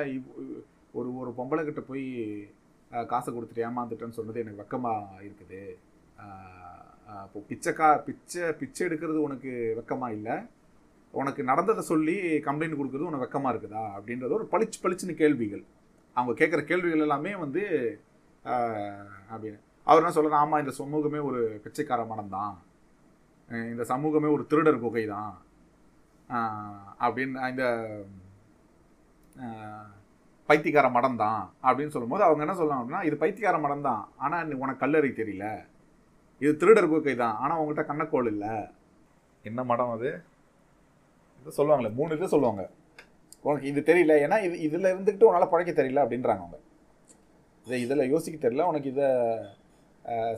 ஒரு பொம்பளைக்கிட்ட போய் காசை கொடுத்துட்டு ஏமாந்துட்டேன்னு சொன்னது எனக்கு வெக்கமாக இருக்குது, இப்போ பிச்சை எடுக்கிறது உனக்கு வெக்கமாக இல்லை, உனக்கு நடந்ததை சொல்லி கம்ப்ளைண்ட் கொடுக்குறது உனக்கு வெக்கமாக இருக்குதா அப்படின்றது ஒரு பளிச்சுன்னு கேள்விகள். அவங்க கேட்குற கேள்விகள் எல்லாமே வந்து அப்படின்னு அவர் என்ன சொல்கிறார், ஆமாம் இந்த சமூகமே ஒரு பிச்சைக்கார மனம்தான், இந்த சமூகமே ஒரு திருடர் குகை தான் அப்படின்னு, இந்த பைத்தியக்கார மடம் தான் அப்படின்னு சொல்லும்போது அவங்க என்ன சொல்லலாம் அப்படின்னா, இது பைத்தியக்கார மடம் தான், ஆனால் உனக்கு கல்லறை தெரியல, இது திருடர் குகை தான், ஆனால் அவங்ககிட்ட கண்ணக்கோள் இல்லை, என்ன மடம் அது இதை சொல்லுவாங்களே, 3 இது சொல்லுவாங்க, உனக்கு இது தெரியல, ஏன்னா இதில் இருந்துக்கிட்டு உன்னால் பழைக்க தெரியல அப்படின்றாங்க. அவங்க இதில் யோசிக்க தெரியல, உனக்கு இதை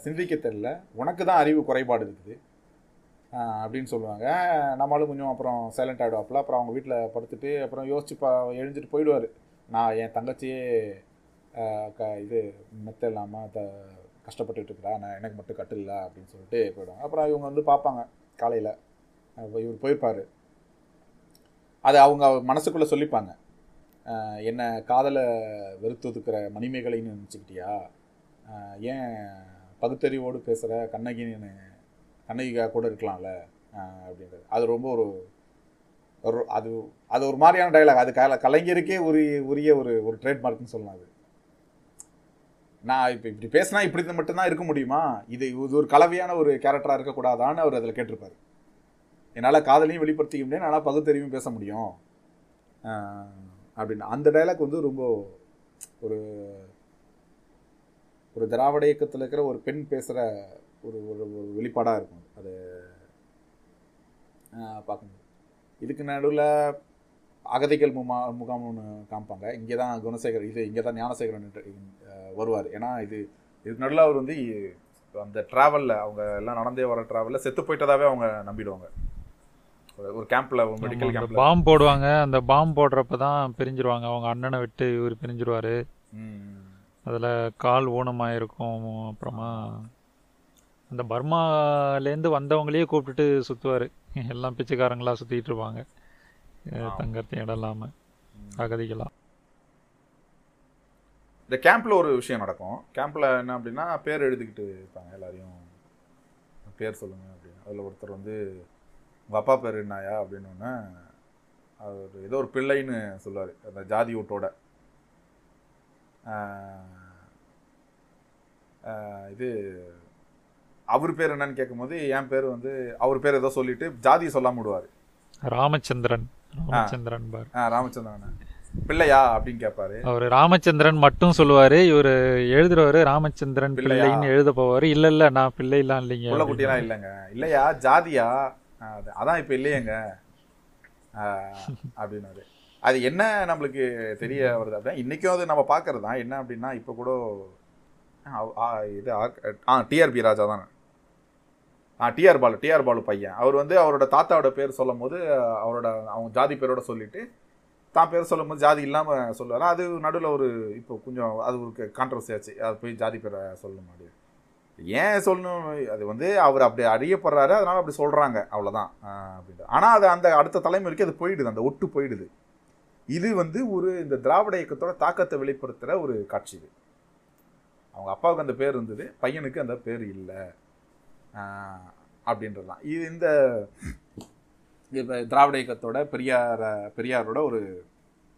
சிந்திக்க தெரியல, உனக்கு தான் அறிவு குறைபாடு இருக்குது அப்படின்னு சொல்லுவாங்க. நம்மளும் கொஞ்சம் அப்புறம் சைலண்ட் ஆகிடுவாப்பில். அப்புறம் அவங்க வீட்டில் படுத்துட்டு அப்புறம் யோசிச்சு எழுந்துட்டு போயிடுவார். நான் என் தங்கச்சியே மெத்த இல்லாமல் கஷ்டப்பட்டுருக்குறா, நான் எனக்கு மட்டும் கட்டில்லை அப்படின்னு சொல்லிட்டு போயிடுவாங்க. அப்புறம் இவங்க வந்து பார்ப்பாங்க காலையில், இவர் போயிருப்பார், அது அவங்க மனசுக்குள்ளே சொல்லிப்பாங்க, என்னை காதலை வெறுத்துதுக்கிற மணிமேகலைன்னு நினச்சிக்கிட்டியா, ஏன் பகுத்தறிவோடு பேசுகிற கண்ணகின்னு கண்ணகிக்காக கூட இருக்கலாம்ல அப்படின்றது. அது ரொம்ப அது ஒரு மாதிரியான டைலாக், அது கலைஞருக்கே உரிய ஒரு ட்ரேட்மார்க்னு சொல்லலாம். அது நான் இப்போ இப்படி பேசினா இப்படி மட்டும்தான் இருக்க முடியுமா, இது ஒரு கலவையான ஒரு கேரக்டராக இருக்கக்கூடாதான்னு அவர் அதில் கேட்டிருப்பார். என்னால் காதலையும் வெளிப்படுத்திக்க முடியும், என்னால் பகுத்தறிவும் பேச முடியும் அப்படின்னு. அந்த டைலாக் வந்து ரொம்ப ஒரு ஒரு திராவிட இயக்கத்தில் இருக்கிற ஒரு பெண் பேசுகிற ஒரு ஒரு வெளிப்பாடாக இருக்கும். அது பார்க்கணும். இதுக்கு நடுவில் அகதிகள் முகாம்னு காமிப்பாங்க. இங்கே தான் குணசேகரன் இங்கே தான் ஞானசேகரன் வருவார். ஏன்னா இதுக்கு நடுவில் அவர் வந்து அந்த ட்ராவலில் அவங்க எல்லாம் நடந்தே வர ட்ராவலில் செத்து போயிட்டதாகவே அவங்க நம்பிடுவாங்க. ஒரு கேம்பில் ஒரு மெடிக்கல் கேம்ப் பாம்பு போடுவாங்க. அந்த பாம்பு போடுறப்ப தான் பிரிஞ்சிருவாங்க. அவங்க அண்ணனை விட்டு இவர் பிரிஞ்சிருவார். அதில் கால் ஊனமாக இருக்கும். அப்புறமா அந்த பர்மாலேருந்து வந்தவங்களையே கூப்பிட்டுட்டு சுற்றுவார். எல்லாம் பிச்சைக்காரங்களாக சுற்றிக்கிட்டு இருப்பாங்க, தங்கறது இடம் இல்லாமல் அகதிகளாக. இந்த கேம்பில் ஒரு விஷயம் நடக்கும். கேம்பில் என்ன அப்படின்னா, பேர் எழுதிக்கிட்டு இருப்பாங்க எல்லாரையும், பேர் சொல்லுங்கள் அப்படின்னு. அதில் ஒருத்தர் வந்து உங்கள் அப்பா பேர் என்னாயா அப்படின்னோடனே அவர் ஏதோ ஒரு பிள்ளைன்னு சொல்லுவார், அந்த ஜாதி ஓட்டோட. இது அவர் பேர் என்னன்னு கேட்கும்போது என் பேர் வந்து அவர் பேர் ஏதோ சொல்லிட்டு ஜாதி சொல்லாம விடுவார். ராமச்சந்திரன் பிள்ளையா அப்படின்னு கேட்பாரு. அவர் ராமச்சந்திரன் மட்டும் சொல்லுவாரு. இவர் எழுதுறவரு ராமச்சந்திரன் பிள்ளைன்னு எழுத போவாரு. இல்ல நான் பிள்ளை எல்லாம் இல்லைங்க, உள்ள குட்டிலாம் இல்லைங்க, இல்லையா ஜாதியா அதான் இப்ப இல்லையங்க அப்படின்னாரு. அது என்ன நம்மளுக்கு தெரிய வருது அப்படின்னா, இன்றைக்கும் அது நம்ம பார்க்கறது தான். என்ன அப்படின்னா, இப்போ கூட டிஆர்பி ராஜா தானே, டிஆர் பாலு பையன், அவர் வந்து அவரோட தாத்தாவோட பேர் சொல்லும் போது அவங்க ஜாதி பேரோட சொல்லிட்டு தான் பேர் சொல்லும் போது ஜாதி இல்லாமல் சொல்லுவார். அது நடுவில் ஒரு இப்போ கொஞ்சம் அது ஒரு கான்ட்ரவர்சி ஆச்சு. அது போய் ஜாதி பேரை சொல்ல முடியாது, ஏன் சொல்லணும், அது வந்து அவர் அப்படி அறியப்படுறாரு, அதனால் அப்படி சொல்கிறாங்க, அவ்வளோதான் அப்படின்ட்டு. ஆனால் அது அந்த அடுத்த தலைமுறைக்கு அது போயிடுது, அந்த ஒட்டு போயிடுது. இது வந்து இந்த திராவிட இயக்கத்தோட தாக்கத்தை வெளிப்படுத்துகிற ஒரு காட்சி இது. அவங்க அப்பாவுக்கு அந்த பேர் இருந்தது, பையனுக்கு அந்த பேர் இல்லை அப்படின்றலாம். இது இந்த திராவிட இயக்கத்தோட பெரியாரோட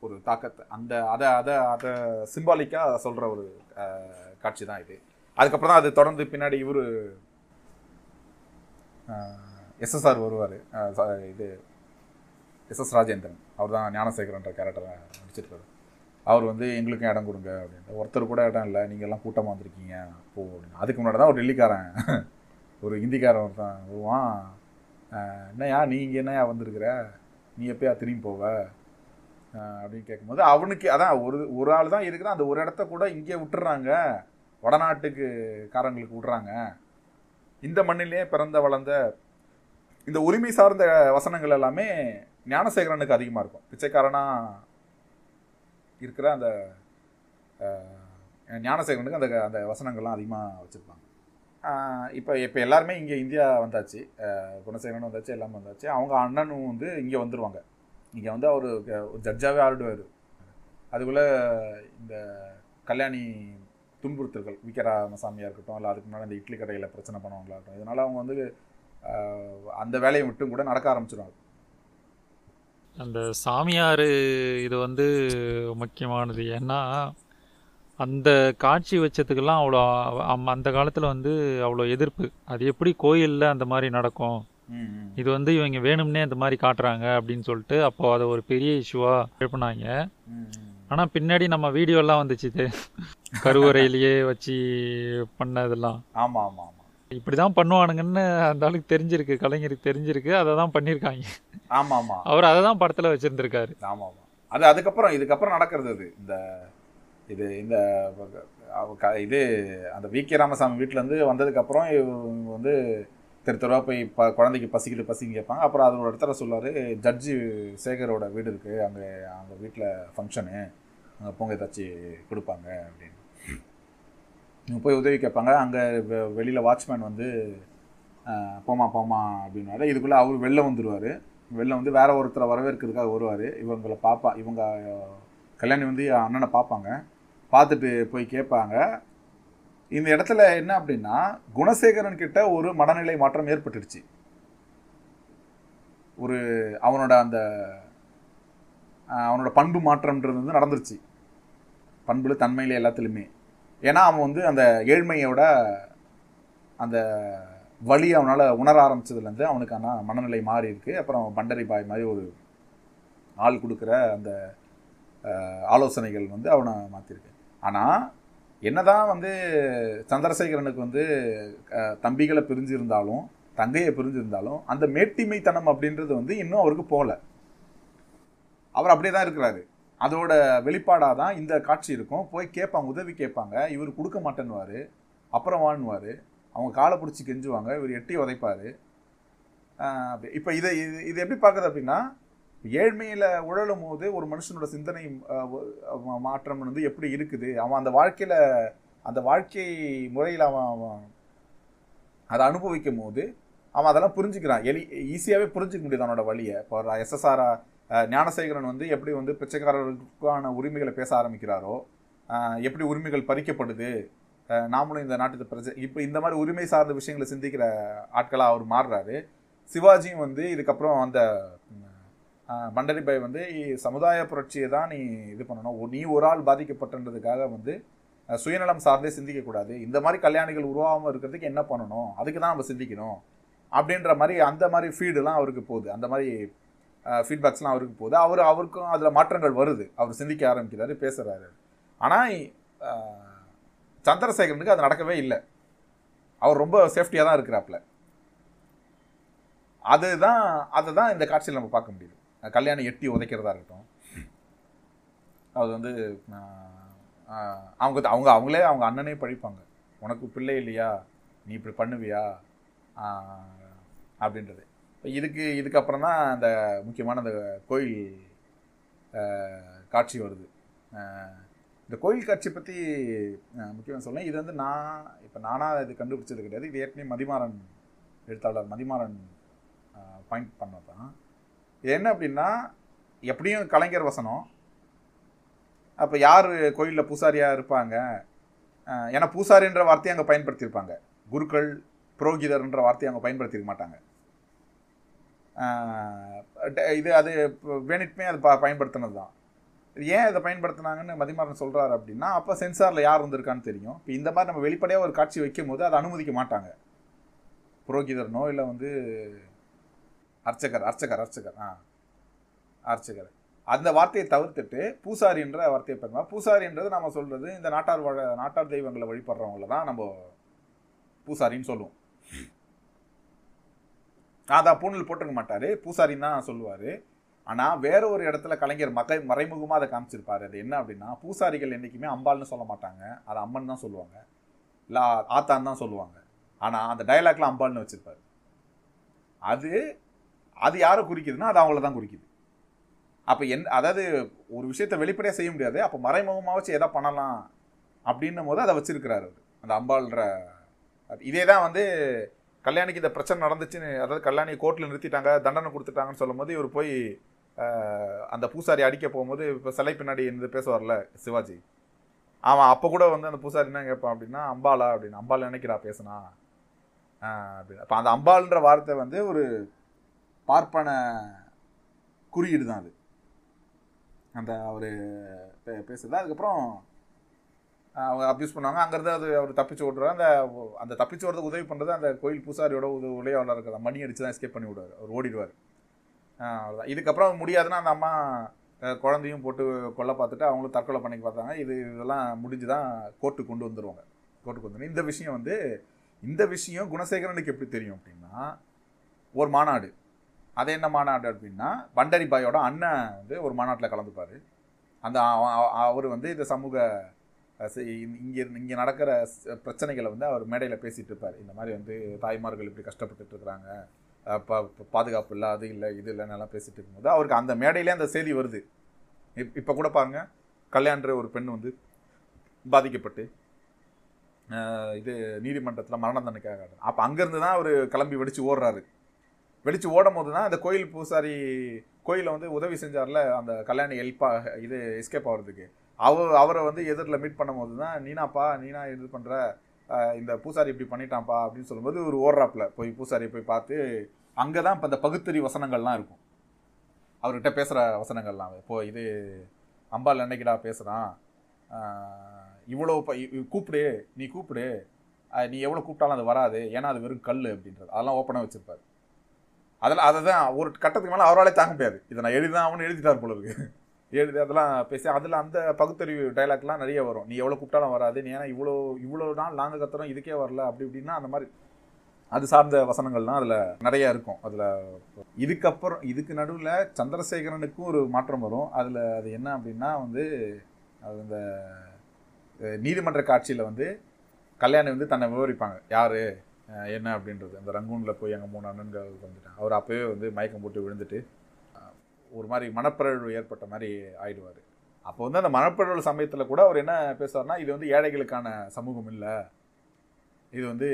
ஒரு தாக்கத்தை அந்த அதை அதை அதை சிம்பாலிக்காக சொல்கிற ஒரு காட்சி தான் இது. அதுக்கப்புறம் தான் அது தொடர்ந்து பின்னாடி இவர் எஸ்எஸ்ஆர் வருவார், இது எஸ்எஸ் ராஜேந்திரன், அவர் தான் ஞானசேகரன்ற கேரக்டரை நடிச்சிருக்காரு. அவர் வந்து எங்களுக்கும் இடம் கொடுங்க அப்படின்ட்டு, ஒருத்தர் கூட இடம் இல்லை, நீங்கள் எல்லாம் கூட்டமாக வந்திருக்கீங்க போ அப்படின்னு. அதுக்கு முன்னாடி தான் ஒரு டெல்லிக்காரன் ஒரு ஹிந்திக்காரன் ஒருத்தான் வருவான், என்னையா நீ இங்கே என்னையா வந்திருக்கிற, நீ எப்பயா திரும்பி போவ அப்படின்னு கேட்கும்போது அவனுக்கு அதான் ஒரு ஆள் தான் இருக்கிறான், அந்த ஒரு இடத்த கூட இங்கே விட்டுறாங்க, வடநாட்டுக்கு காரங்களுக்கு விட்றாங்க, இந்த மண்ணிலே பிறந்த வளர்ந்த இந்த உரிமை சார்ந்த வசனங்கள் எல்லாமே ஞானசேகரனுக்கு அதிகமாக இருக்கும். பிச்சைக்காரனாக இருக்கிற அந்த ஞானசேகரனுக்கு அந்த அந்த வசனங்கள்லாம் அதிகமாக வச்சுருப்பாங்க. இப்போ எல்லாருமே இங்கே இந்தியா வந்தாச்சு, குணசேகரனும் வந்தாச்சு, எல்லாமே வந்தாச்சு. அவங்க அண்ணனும் வந்து இங்கே வந்துடுவாங்க, இங்கே வந்து அவர் ஒரு ஜட்ஜாகவே ஆடுவார். அதுக்குள்ளே இந்த கல்யாணி துன்புறுத்தல்கள், விகே ராமசாமியாக இருக்கட்டும், இல்லை அதுக்கு முன்னாடி அந்த இட்லி கடையில் பிரச்சனை பண்ணுவாங்களா இருக்கட்டும், இதனால் அவங்க வந்து அந்த வேலையை விட்டும் கூட நடக்க ஆரம்பிச்சிடுவாங்க. அந்த சாமியார் இது வந்து முக்கியமானது, ஏன்னா அந்த காட்சி வச்சதுக்கெல்லாம் அவ்வளோ அந்த காலத்தில் வந்து அவ்வளோ எதிர்ப்பு. அது எப்படி கோயிலில் அந்த மாதிரி நடக்கும், இது வந்து இவங்க வேணும்னே அந்த மாதிரி காட்டுறாங்க அப்படின்னு சொல்லிட்டு அப்போ அதை ஒரு பெரிய இஷ்யூவாக எழுப்பினாங்க. ஆனால் பின்னாடி நம்ம வீடியோலாம் வந்துச்சு, இது கருவறையிலேயே வச்சு பண்ணதெல்லாம். ஆமாம் ஆமாம் ஆமாம், இப்படி தான் பண்ணுவானுங்கன்னு அந்த ஆளுக்கு தெரிஞ்சிருக்கு, கலைஞருக்கு தெரிஞ்சிருக்கு, அதை தான் பண்ணியிருக்காங்க. ஆமாம் ஆமாம், அவர் அதை தான் படத்தில் வச்சுருந்துருக்காரு. ஆமாம் ஆமாம், அது அதுக்கப்புறம் இதுக்கப்புறம் நடக்கிறது. அது இந்த இது அந்த விகே ராமசாமி வீட்டிலேருந்து வந்ததுக்கப்புறம் இவங்க வந்து தெருவா போய் குழந்தைக்கு பசிக்கிட்டு பசின்னு கேட்பாங்க. அப்புறம் அதோட இடத்துல சொல்லார், ஜட்ஜி சேகரோட வீடு இருக்குது, அங்கே அவங்க வீட்டில் ஃபங்க்ஷனு, அங்கே பொங்கல் தச்சு கொடுப்பாங்க அப்படின்னு இவங்க போய் உதவி கேட்பாங்க. அங்கே வெளியில் வாட்ச்மேன் வந்து போமா போமா அப்படின்னாரு. இதுக்குள்ளே அவர் வெளில வந்துடுவார், வெளில வந்து வேறு ஒருத்தரை வரவேற்கிறதுக்காக வருவார். இவங்களை இவங்க கல்யாணி வந்து அண்ணனை பார்ப்பாங்க, பார்த்துட்டு போய் கேட்பாங்க. இந்த இடத்துல என்ன அப்படின்னா, குணசேகரன் கிட்ட ஒரு மனநிலை மாற்றம் ஏற்பட்டுடுச்சு. ஒரு அவனோட பண்பு மாற்றம்ன்றது வந்து நடந்துருச்சு, பண்புல தன்மையில எல்லாத்துலேயுமே. ஏன்னா அவன் வந்து அந்த ஏழ்மையோட அந்த வழி அவனால் உணர ஆரம்பிச்சதுலேருந்து அவனுக்கான மனநிலை மாறி இருக்கு. அப்புறம் பண்டரி பாய் மாதிரி ஒரு ஆள் கொடுக்குற அந்த ஆலோசனைகள் வந்து அவனை மாற்றிருக்கு. ஆனால் என்னதான் வந்து சந்திரசேகரனுக்கு வந்து தம்பிகளை பிரிஞ்சிருந்தாலும் தங்கையை பிரிஞ்சிருந்தாலும் அந்த மேட்டிமைத்தனம் அப்படின்றது வந்து இன்னும் அவருக்கு போகலை, அவர் அப்படியே தான் இருக்கிறாரு. அதோட வெளிப்பாடாக தான் இந்த காட்சி இருக்கும். போய் கேட்பாங்க, உதவி கேட்பாங்க, இவர் கொடுக்க மாட்டேன்னுவார், அப்புறம் வாங்குவார், அவங்க காலை பிடிச்சி கெஞ்சுவாங்க, இவர் எட்டி உதைப்பார். இப்போ இது எப்படி பார்க்குறது அப்படின்னா, ஏழ்மையில் உழலும் போது ஒரு மனுஷனோட சிந்தனை மாற்றம் வந்து எப்படி இருக்குது, அவன் அந்த வாழ்க்கையில் அந்த வாழ்க்கை முறையில் அவன் அதை அனுபவிக்கும் போது அவன் அதெல்லாம் புரிஞ்சுக்கிறான், ஈஸியாகவே புரிஞ்சிக்க முடியுது அவனோட வழியை. இப்போ எஸ்எஸ்ஆர் ஞானசேகரன் வந்து எப்படி வந்து பிச்சைக்காரர்களுக்கான உரிமைகளை பேச ஆரம்பிக்கிறாரோ, எப்படி உரிமைகள் பறிக்கப்படுது, நாமளும் இந்த நாட்டுக்கு இப்போ இந்த மாதிரி உரிமை சார்ந்த விஷயங்களை சிந்திக்கிற ஆட்களாக அவர் மாறுறாரு. சிவாஜியும் வந்து இதுக்கப்புறம் அந்த பண்டரி பாய் வந்து சமுதாய புரட்சியை தான் நீ இது பண்ணணும், நீ ஒரு ஆள் பாதிக்கப்பட்டதுக்காக வந்து சுயநலம் சார்ந்தே சிந்திக்கக்கூடாது, இந்த மாதிரி கல்யாணிகள் உருவாகாமல் இருக்கிறதுக்கு என்ன பண்ணணும், அதுக்கு தான் நம்ம சிந்திக்கணும் அப்படின்ற மாதிரி அந்த மாதிரி ஃபீடெலாம் அவருக்கு போகுது, அந்த மாதிரி ஃபீட்பேக்ஸ்லாம் அவருக்கு போகுது. அவருக்கும் அதில் மாற்றங்கள் வருது, அவர் சிந்திக்க ஆரம்பிக்கிறாரு, பேசுகிறாரு. ஆனால் சந்திரசேகரனுக்கு அது நடக்கவே இல்லை, அவர் ரொம்ப சேஃப்டியாக தான் இருக்கிறாப்புல. அதுதான் இந்த காட்சியில் நம்ம பார்க்க முடியுது. கல்யாணம் எட்டி உதைக்கிறதா இருக்கட்டும், அது வந்து அவங்களே அவங்க அண்ணனே பழிப்பாங்க, உனக்கு பிள்ளை இல்லையா, நீ இப்படி பண்ணுவியா அப்படின்றது. இதுக்கப்புறம் தான் அந்த முக்கியமான அந்த கோயில் காட்சி வருது. இந்த கோயில் காட்சி பற்றி முக்கியமாக சொல்லணும், இது வந்து நானாக இது கண்டுபிடிச்சது கிடையாது, இது ஏற்கனவே மதிமாறன் எழுத்தாளர் மதிமாறன் பாயிண்ட் பண்ணதான். இது என்ன அப்படின்னா, எப்படியும் கலைஞர் வசனம், அப்போ யார் கோயிலில் பூசாரியாக இருப்பாங்க, ஏன்னா பூசாரின்ற வார்த்தையை அங்கே பயன்படுத்தியிருப்பாங்க, குருக்கள் புரோகிதர்ன்ற வார்த்தையை அவங்க பயன்படுத்திக்க மாட்டாங்க. இது அது பெனிட்மே அது பயன்படுத்தினது தான். ஏன் இதை பயன்படுத்தினாங்கன்னு மதிமாறன் சொல்கிறாரு அப்படின்னா, அப்போ சென்சாரில் யார் வந்திருக்கான்னு தெரியும். இப்போ இந்த மாதிரி நம்ம வெளிப்படையாக ஒரு காட்சி வைக்கும் போது அதை அனுமதிக்க மாட்டாங்க. புரோகிதர்னோ இல்லை வந்து அர்ச்சகர் அந்த வார்த்தையை தவிர்த்துட்டு பூசாரின்ற வார்த்தையை பயன்படுத்த. பூசாரின்றது நம்ம சொல்கிறது இந்த நாட்டார் தெய்வங்களை வழிபடுறவங்கள தான் நம்ம பூசாரின்னு சொல்லுவோம். அதான் பூணல் போட்டுக்க மாட்டார், பூசாரின்னு தான் சொல்லுவார். ஆனால் வேற ஒரு இடத்துல கலைஞர் மறைமுகமாக அதை காமிச்சிருப்பார். அது என்ன அப்படின்னா, பூசாரிகள் என்றைக்குமே அம்பாள்னு சொல்ல மாட்டாங்க, அதை அம்மன் தான் சொல்லுவாங்க, இல்லை ஆத்தான்னு தான் சொல்லுவாங்க. ஆனால் அந்த டைலாக்லாம் அம்பாள்னு வச்சுருப்பார். அது அது யாரை குறிக்குதுன்னா அது அவங்கள தான் குறிக்குது. அப்போ அதாவது ஒரு விஷயத்தை வெளிப்படையாக செய்ய முடியாது, அப்போ மறைமுகமாக வச்சு எதாவது பண்ணலாம் அப்படின்னும் போது அதை வச்சுருக்கிறாரு அந்த அம்பாள்ன்ற. இதே தான் வந்து கல்யாணிக்கு இந்த பிரச்சனை நடந்துச்சுன்னு, அதாவது கல்யாணி கோர்ட்டில் நிறுத்திட்டாங்க, தண்டனை கொடுத்துட்டாங்கன்னு சொல்லும் போது இவர் போய் அந்த பூசாரி அடிக்க போகும்போது இப்போ சிலை பின்னாடி இருந்து பேசுவார்ல சிவாஜி, ஆமாம் அப்போ கூட வந்து அந்த பூசாரி என்ன கேட்பான் அப்படின்னா, அம்பாளா அப்படின்னு, அம்பாள் நினைக்கிறா பேசுனா அப்படின்னு. அப்போ அந்த அம்பாள்ன்ற வார்த்தை வந்து ஒரு பார்ப்பன குறியீடு தான் அது அந்த அவர் பேசுறது. அதுக்கப்புறம் அவங்க அப்யூஸ் பண்ணுவாங்க, அங்கேருந்து அது அவர் தப்பிச்சு ஓடுறாரு. அந்த அந்த தப்பிச்சு ஓடுறதுக்கு உதவி பண்ணுறது அந்த கோயில் பூசாரியோட உதவியாளர் இருக்கிற மணி அடித்து தான் எஸ்கேப் பண்ணி விடுவார், அவர் ஓடிடுவார். அவ்வளோதான். இதுக்கப்புறம் முடியாதுன்னா அந்த அம்மா குழந்தையும் போட்டு கொல்ல பார்த்துட்டு அவங்களும் தற்கொலை பண்ணிக்க பார்த்தாங்க. இதெல்லாம் முடிஞ்சு தான் கோர்ட்டுக்கு கொண்டு வந்துடுவாங்க. கோர்ட்டுக்கு வந்து இந்த விஷயம் வந்து இந்த விஷயம் குணசேகரனுக்கு எப்படி தெரியும் அப்படின்னா, ஒரு மாநாடு, அது என்ன மாநாடு அப்படின்னா பண்டரி பாயோட அண்ணன் வந்து ஒரு மாநாட்டில் கலந்துப்பார். அந்த அவர் வந்து இந்த சமூக இங்கே நடக்கிற பிரச்சனைகளை வந்து அவர் மேடையில் பேசிகிட்டு இருப்பார். இந்த மாதிரி வந்து தாய்மார்கள் இப்படி கஷ்டப்பட்டுட்டு இருக்கிறாங்க, பாதுகாப்பு இல்லை, அது இல்லை, இது இல்லைன்னெல்லாம் பேசிகிட்டு இருக்கும்போது அவருக்கு அந்த மேடையிலே அந்த செய்தி வருது. இப்போ கூட பாருங்க, கல்யாணி ஒரு பெண் வந்து பாதிக்கப்பட்டு இது நீதிமன்றத்தில் மரண தண்டனைக்காக. அப்போ அங்கேருந்து தான் அவர் கிளம்பி வெடிச்சு ஓடுறாரு. வெடிச்சு ஓடும் போது தான் அந்த கோயில் பூசாரி கோயிலில் வந்து உதவி செஞ்சார்ல அந்த கல்யாணி ஹெல்ப்பாக இது எஸ்கேப் ஆகிறதுக்கு, அவரை வந்து எதிரில் மீட் பண்ணும் போது தான் நீனா இது பண்ணுற, இந்த பூசாரி இப்படி பண்ணிட்டான்ப்பா அப்படின்னு சொல்லும்போது ஒரு ஓடுறாப்பில் போய் பூசாரியை போய் பார்த்து அங்கே தான் இப்போ அந்த பகுத்தறி வசனங்கள்லாம் இருக்கும், அவர்கிட்ட பேசுகிற வசனங்கள்லாம். இப்போது இது அம்பாள் அன்னைக்கிடா பேசுகிறான், இவ்வளோ கூப்பிடு, நீ கூப்பிடு, நீ எவ்வளோ கூப்பிட்டாலும் அது வராது, ஏன்னா அது வெறும் கல் அப்படின்றது அதெல்லாம் ஓப்பனாக வச்சுருப்பார். அதெல்லாம் அதை தான் ஒரு கட்டத்துக்கு மேலே அவராலே தாங்க முடியாது. இதை நான் எழுதிதான் அவனு எழுதிட்டார் போல இருக்கு, எழுதி அதெல்லாம் பேசி அதில் அந்த பகுத்தறிவு டைலாக்லாம் நிறைய வரும். நீ எவ்வளோ கூப்பிட்டாலும் வராது, நீ ஏன்னா இவ்வளோ நாள் நாங்கள் கத்துறோம் இதுக்கே வரல அப்படி இப்படின்னா அந்த மாதிரி அது சார்ந்த வசனங்கள்லாம் அதில் நிறையா இருக்கும். அதில் இதுக்கப்புறம் இதுக்கு நடுவில் சந்திரசேகரனுக்கும் ஒரு மாற்றம் வரும். அதில் அது என்ன அப்படின்னா வந்து அது இந்த நீதிமன்ற காட்சியில் வந்து கல்யாணி வந்து தன்னை விவரிப்பாங்க, யார் என்ன அப்படின்றது. அந்த ரங்கூனில் போய் அங்கே 3 அண்ணன்கள் வந்துட்டாங்க, அவர் அப்போவே வந்து மயக்கம் போட்டு விழுந்துட்டு ஒரு மாதிரி மனப்பிறழ்வு ஏற்பட்ட மாதிரி ஆயிடுவார். அப்போ வந்து அந்த மனப்பிறழ்வு சமயத்தில் கூட அவர் என்ன பேசுவார்னா, இது வந்து ஏழைகளுக்கான சமூகம் இல்லை, இது வந்து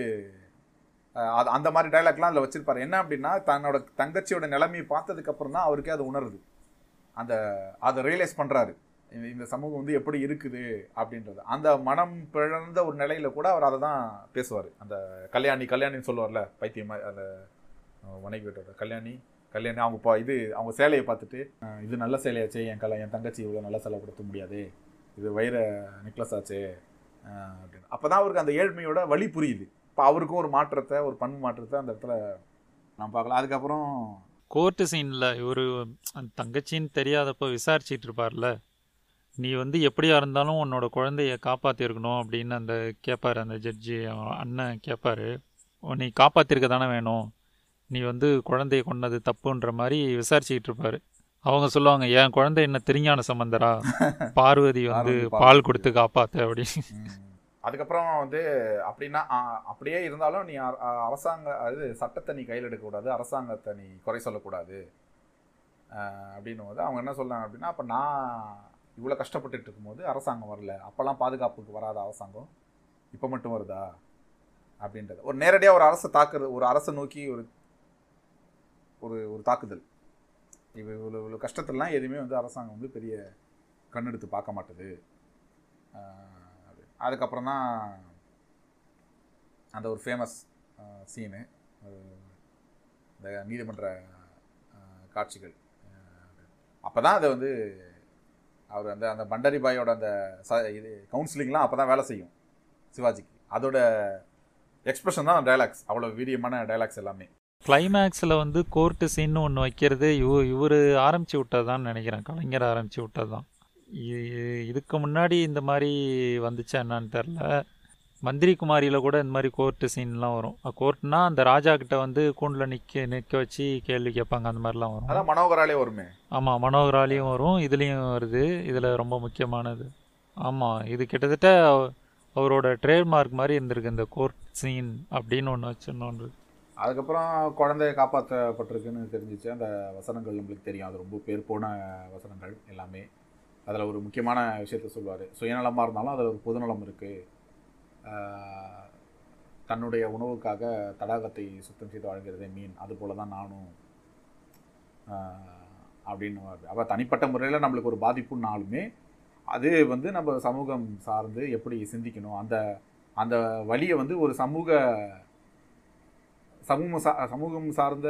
அது அந்த மாதிரி டைலாக்லாம் அதில் வச்சுருப்பார். என்ன அப்படின்னா தன்னோட தங்கச்சியோட நிலைமையை பார்த்ததுக்கப்புறம் தான் அவருக்கே அது உணருது, அந்த அதை ரியலைஸ் பண்ணுறாரு, இந்த சமூகம் வந்து எப்படி இருக்குது அப்படின்றது. அந்த மனம் பிறந்த ஒரு நிலையில் கூட அவர் அதை தான் பேசுவார். அந்த கல்யாணின்னு சொல்லுவார்ல பைத்தியமாக, அந்த மனைவி வீட்டோட கல்யாணி அவங்க இது அவங்க சேலையை பார்த்துட்டு, இது நல்ல சேலையாச்சு, என் தங்கச்சி இவ்வளோ நல்ல சேலை கொடுக்க முடியாது, இது வைர நெக்லஸ் ஆச்சு அப்படின்னு. அப்போ தான் அவருக்கு அந்த ஏழ்மையோட வழி புரியுது. இப்போ அவருக்கும் ஒரு மாற்றத்தை, ஒரு பண்பு மாற்றத்தை அந்த இடத்துல நான் பார்க்கலாம். அதுக்கப்புறம் கோர்ட்டு சீனில் இவர் அந்த தங்கச்சின்னு தெரியாதப்போ விசாரிச்சுட்டு இருப்பார்ல, நீ வந்து எப்படியா இருந்தாலும் உன்னோட குழந்தைய காப்பாற்றிருக்கணும் அப்படின்னு அந்த கேட்பார், அந்த ஜட்ஜி அண்ணன் கேட்பார், நீ காப்பாற்றிருக்க தானே வேணும், நீ வந்து குழந்தைய கொண்டது தப்புன்ற மாதிரி விசாரிச்சுக்கிட்டு இருப்பார். அவங்க சொல்லுவாங்க, என் குழந்தை என்ன திருஞான சம்பந்தரா, பார்வதி வந்து பால் கொடுத்து காப்பாற்று அப்படின்னு. அதுக்கப்புறம் வந்து அப்படின்னா அப்படியே இருந்தாலும் நீ அது சட்டத்தை நீ கையில் எடுக்கக்கூடாது, அரசாங்கத்தை நீ குறை சொல்லக்கூடாது அப்படின்னு வந்து அவங்க என்ன சொல்கிறாங்க அப்படின்னா, அப்போ நான் இவ்வளோ கஷ்டப்பட்டுட்டு இருக்கும்போது அரசாங்கம் வரல, அப்போல்லாம் பாதுகாப்புக்கு வராத அரசாங்கம் இப்போ மட்டும் வருதா அப்படின்றது. ஒரு நேரடியாக ஒரு அரசை தாக்குறது, ஒரு அரசை நோக்கி ஒரு தாக்குதல். இப்போ இவ்வளோ கஷ்டத்திலாம் எதுவுமே வந்து அரசாங்கம் வந்து பெரிய கண்ணெடுத்து பார்க்க மாட்டுது. அதுக்கப்புறம் தான் அந்த ஒரு ஃபேமஸ் சீனு, இந்த நீதிமன்ற காட்சிகள். அப்போ தான் அது வந்து அவர் அந்த அந்த பண்டரி பாயோட அந்த இது கவுன்சிலிங்லாம் அப்போ தான் வேலை செய்யும் சிவாஜிக்கு. அதோட எக்ஸ்பிரஷன் தான் டைலாக்ஸ், அவ்வளோ வீரியமான டைலாக்ஸ் எல்லாமே. கிளைமேக்ஸில் வந்து கோர்ட்டு சீன்னு ஒன்று வைக்கிறது இவர் ஆரம்பித்து விட்டதான்னு நினைக்கிறேன், கலைஞர் ஆரம்பித்து விட்டது தான். இதுக்கு முன்னாடி இந்த மாதிரி வந்துச்சு என்னான்னு தெரில. மந்திரிகுமாரியில் கூட இந்த மாதிரி கோர்ட்டு சீன்லாம் வரும். கோர்ட்னா அந்த ராஜா கிட்ட வந்து கூண்டில் நிற்க வச்சு கேள்வி கேட்பாங்க, அந்த மாதிரிலாம் வரும். அதான் மனோகராலையும் வருமே. ஆமாம், மனோகராலையும் வரும், இதுலேயும் வருது. இதில் ரொம்ப முக்கியமானது ஆமாம், இது கிட்டத்தட்ட அவரோட ட்ரேட்மார்க் மாதிரி இருந்திருக்கு இந்த கோர்ட் சீன் அப்படின்னு ஒன்று வச்சுன்னு. அதுக்கப்புறம் குழந்தைய காப்பாற்றப்பட்டிருக்குன்னு தெரிஞ்சிச்சு. அந்த வசனங்கள் நம்மளுக்கு தெரியும், அது ரொம்ப பேர் போன வசனங்கள் எல்லாமே. அதில் ஒரு முக்கியமான விஷயத்த சொல்லுவார், சுயநலமாக இருந்தாலும் அதில் ஒரு பொதுநலம் இருக்குது. தன்னுடைய உணவுக்காக தடாகத்தை சுத்தம் செய்து வாழ்கிறதே மீன், அதுபோல தான் நானும் அப்படின்னு. அப்போ தனிப்பட்ட முறையில் நம்மளுக்கு ஒரு பாதிப்புன்னாலுமே அது வந்து நம்ம சமூகம் சார்ந்து எப்படி சிந்திக்கணும், அந்த அந்த வழியை வந்து ஒரு சமூகம் சார்ந்த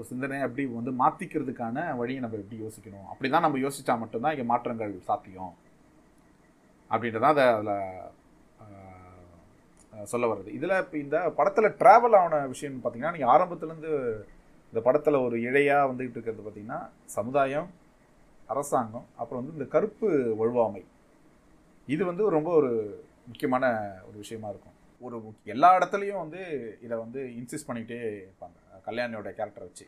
ஒரு சிந்தனை அப்படி வந்து மாற்றிக்கிறதுக்கான வழியை நம்ம எப்படி யோசிக்கணும், அப்படி தான் நம்ம யோசித்தா மட்டும்தான் இங்கே மாற்றங்கள் சாத்தியம் அப்படின்றதான் அதை அதில் சொல்ல வர்றது. இதில் இப்போ இந்த படத்தில் ட்ராவல் ஆன விஷயம்னு பார்த்திங்கன்னா, நீங்கள் ஆரம்பத்துலேருந்து இந்த படத்தில் ஒரு இழையாக வந்துக்கிட்டு இருக்கிறது பார்த்திங்கன்னா சமுதாயம், அரசாங்கம், அப்புறம் வந்து இந்த கருப்பு வலுவாமை. இது வந்து ரொம்ப ஒரு முக்கியமான ஒரு விஷயமா இருக்கும். ஒரு எல்லா இடத்துலையும் வந்து இதை வந்து இன்சிஸ்ட் பண்ணிக்கிட்டே இருப்பாங்க. கல்யாணியோட கேரக்டரை வச்சு,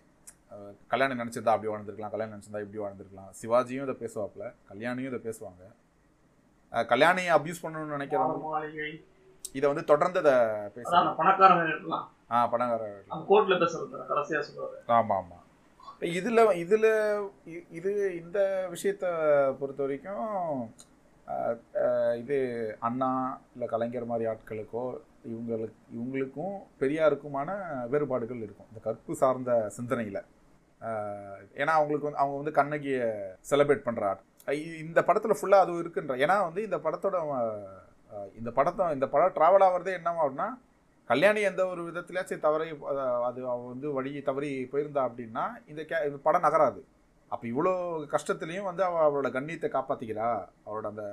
கல்யாணி நினச்சிருந்தா அப்படி வாழ்ந்துருக்கலாம், கல்யாணி நினச்சிருந்தா இப்படி வாழ்ந்துருக்கலாம். சிவாஜியும் இதை பேசுவாப்பில், கல்யாணியும் இதை பேசுவாங்க. கல்யாணியை அப்யூஸ் பண்ணணும்னு நினைக்கிறவங்க இதை வந்து தொடர்ந்து இதை பேசுவாங்க. பணக்காரர்கள். ஆமாம் ஆமாம். இதில் இதில் இது இந்த விஷயத்தை பொறுத்த வரைக்கும் இது அண்ணா இல்லை கலைஞர் மாதிரி ஆட்களுக்கோ இவங்களுக்கும் பெரியாருக்குமான வேறுபாடுகள் இருக்கும் இந்த கற்பு சார்ந்த சிந்தனையில். ஏன்னா அவங்களுக்கு வந்து அவங்க வந்து கண்ணகியை செலிப்ரேட் பண்ணுற இந்த படத்தில் ஃபுல்லாக அது இருக்குன்ற. ஏன்னா வந்து இந்த படம் ட்ராவல் ஆகிறதே என்னவாகும்னா, கல்யாணி எந்த ஒரு விதத்துலேயாச்சும் தவறி அது அவ வந்து வழியை தவறி போயிருந்தா அப்படின்னா இந்த படம் நகராது. அப்போ இவ்வளோ கஷ்டத்துலேயும் வந்து அவளோட கண்ணியத்தை காப்பாற்றிக்கிறா, அவளோட அந்த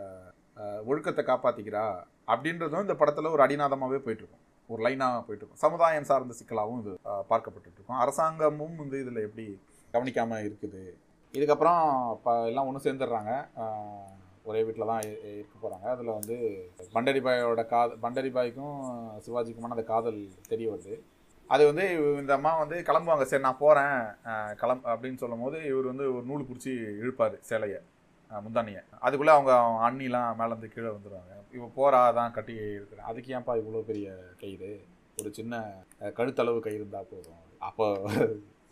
ஒழுக்கத்தை காப்பாற்றிக்கிறா அப்படின்றதும் இந்த படத்தில் ஒரு அடிநாதமாகவே போயிட்டுருக்கும், ஒரு லைனாக போயிட்டுருக்கும். சமுதாயம் சார்ந்த சிக்கலாகவும் இது பார்க்கப்பட்டுருக்கும். அரசாங்கமும் வந்து இதில் எப்படி கவனிக்காமல் இருக்குது. இதுக்கப்புறம் இப்போ எல்லாம் ஒன்று சேர்ந்துடுறாங்க, ஒரே வீட்டில் தான் இருக்க போகிறாங்க. அதில் வந்து பண்டரிபாயோட பண்டரிபாய்க்கும் சிவாஜிக்குமான அந்த காதல் தெரிய வருது. அது வந்து இந்த அம்மா வந்து கிளம்புவாங்க, சரி நான் போகிறேன் அப்படின்னு சொல்லும் போது இவர் வந்து ஒரு நூல் பிடிச்சி இழுப்பார் சேலையை, முந்தானியை. அதுக்குள்ளே அவங்க அண்ணிலாம் மேலேருந்து கீழே வந்துடுவாங்க. இப்போ போகிறா தான் கட்டி இருக்கிறேன், அதுக்கு ஏன்ப்பா இவ்வளோ பெரிய கயிறு, ஒரு சின்ன கழுத்தளவு கயிறு இருந்தால் போதும். அப்போ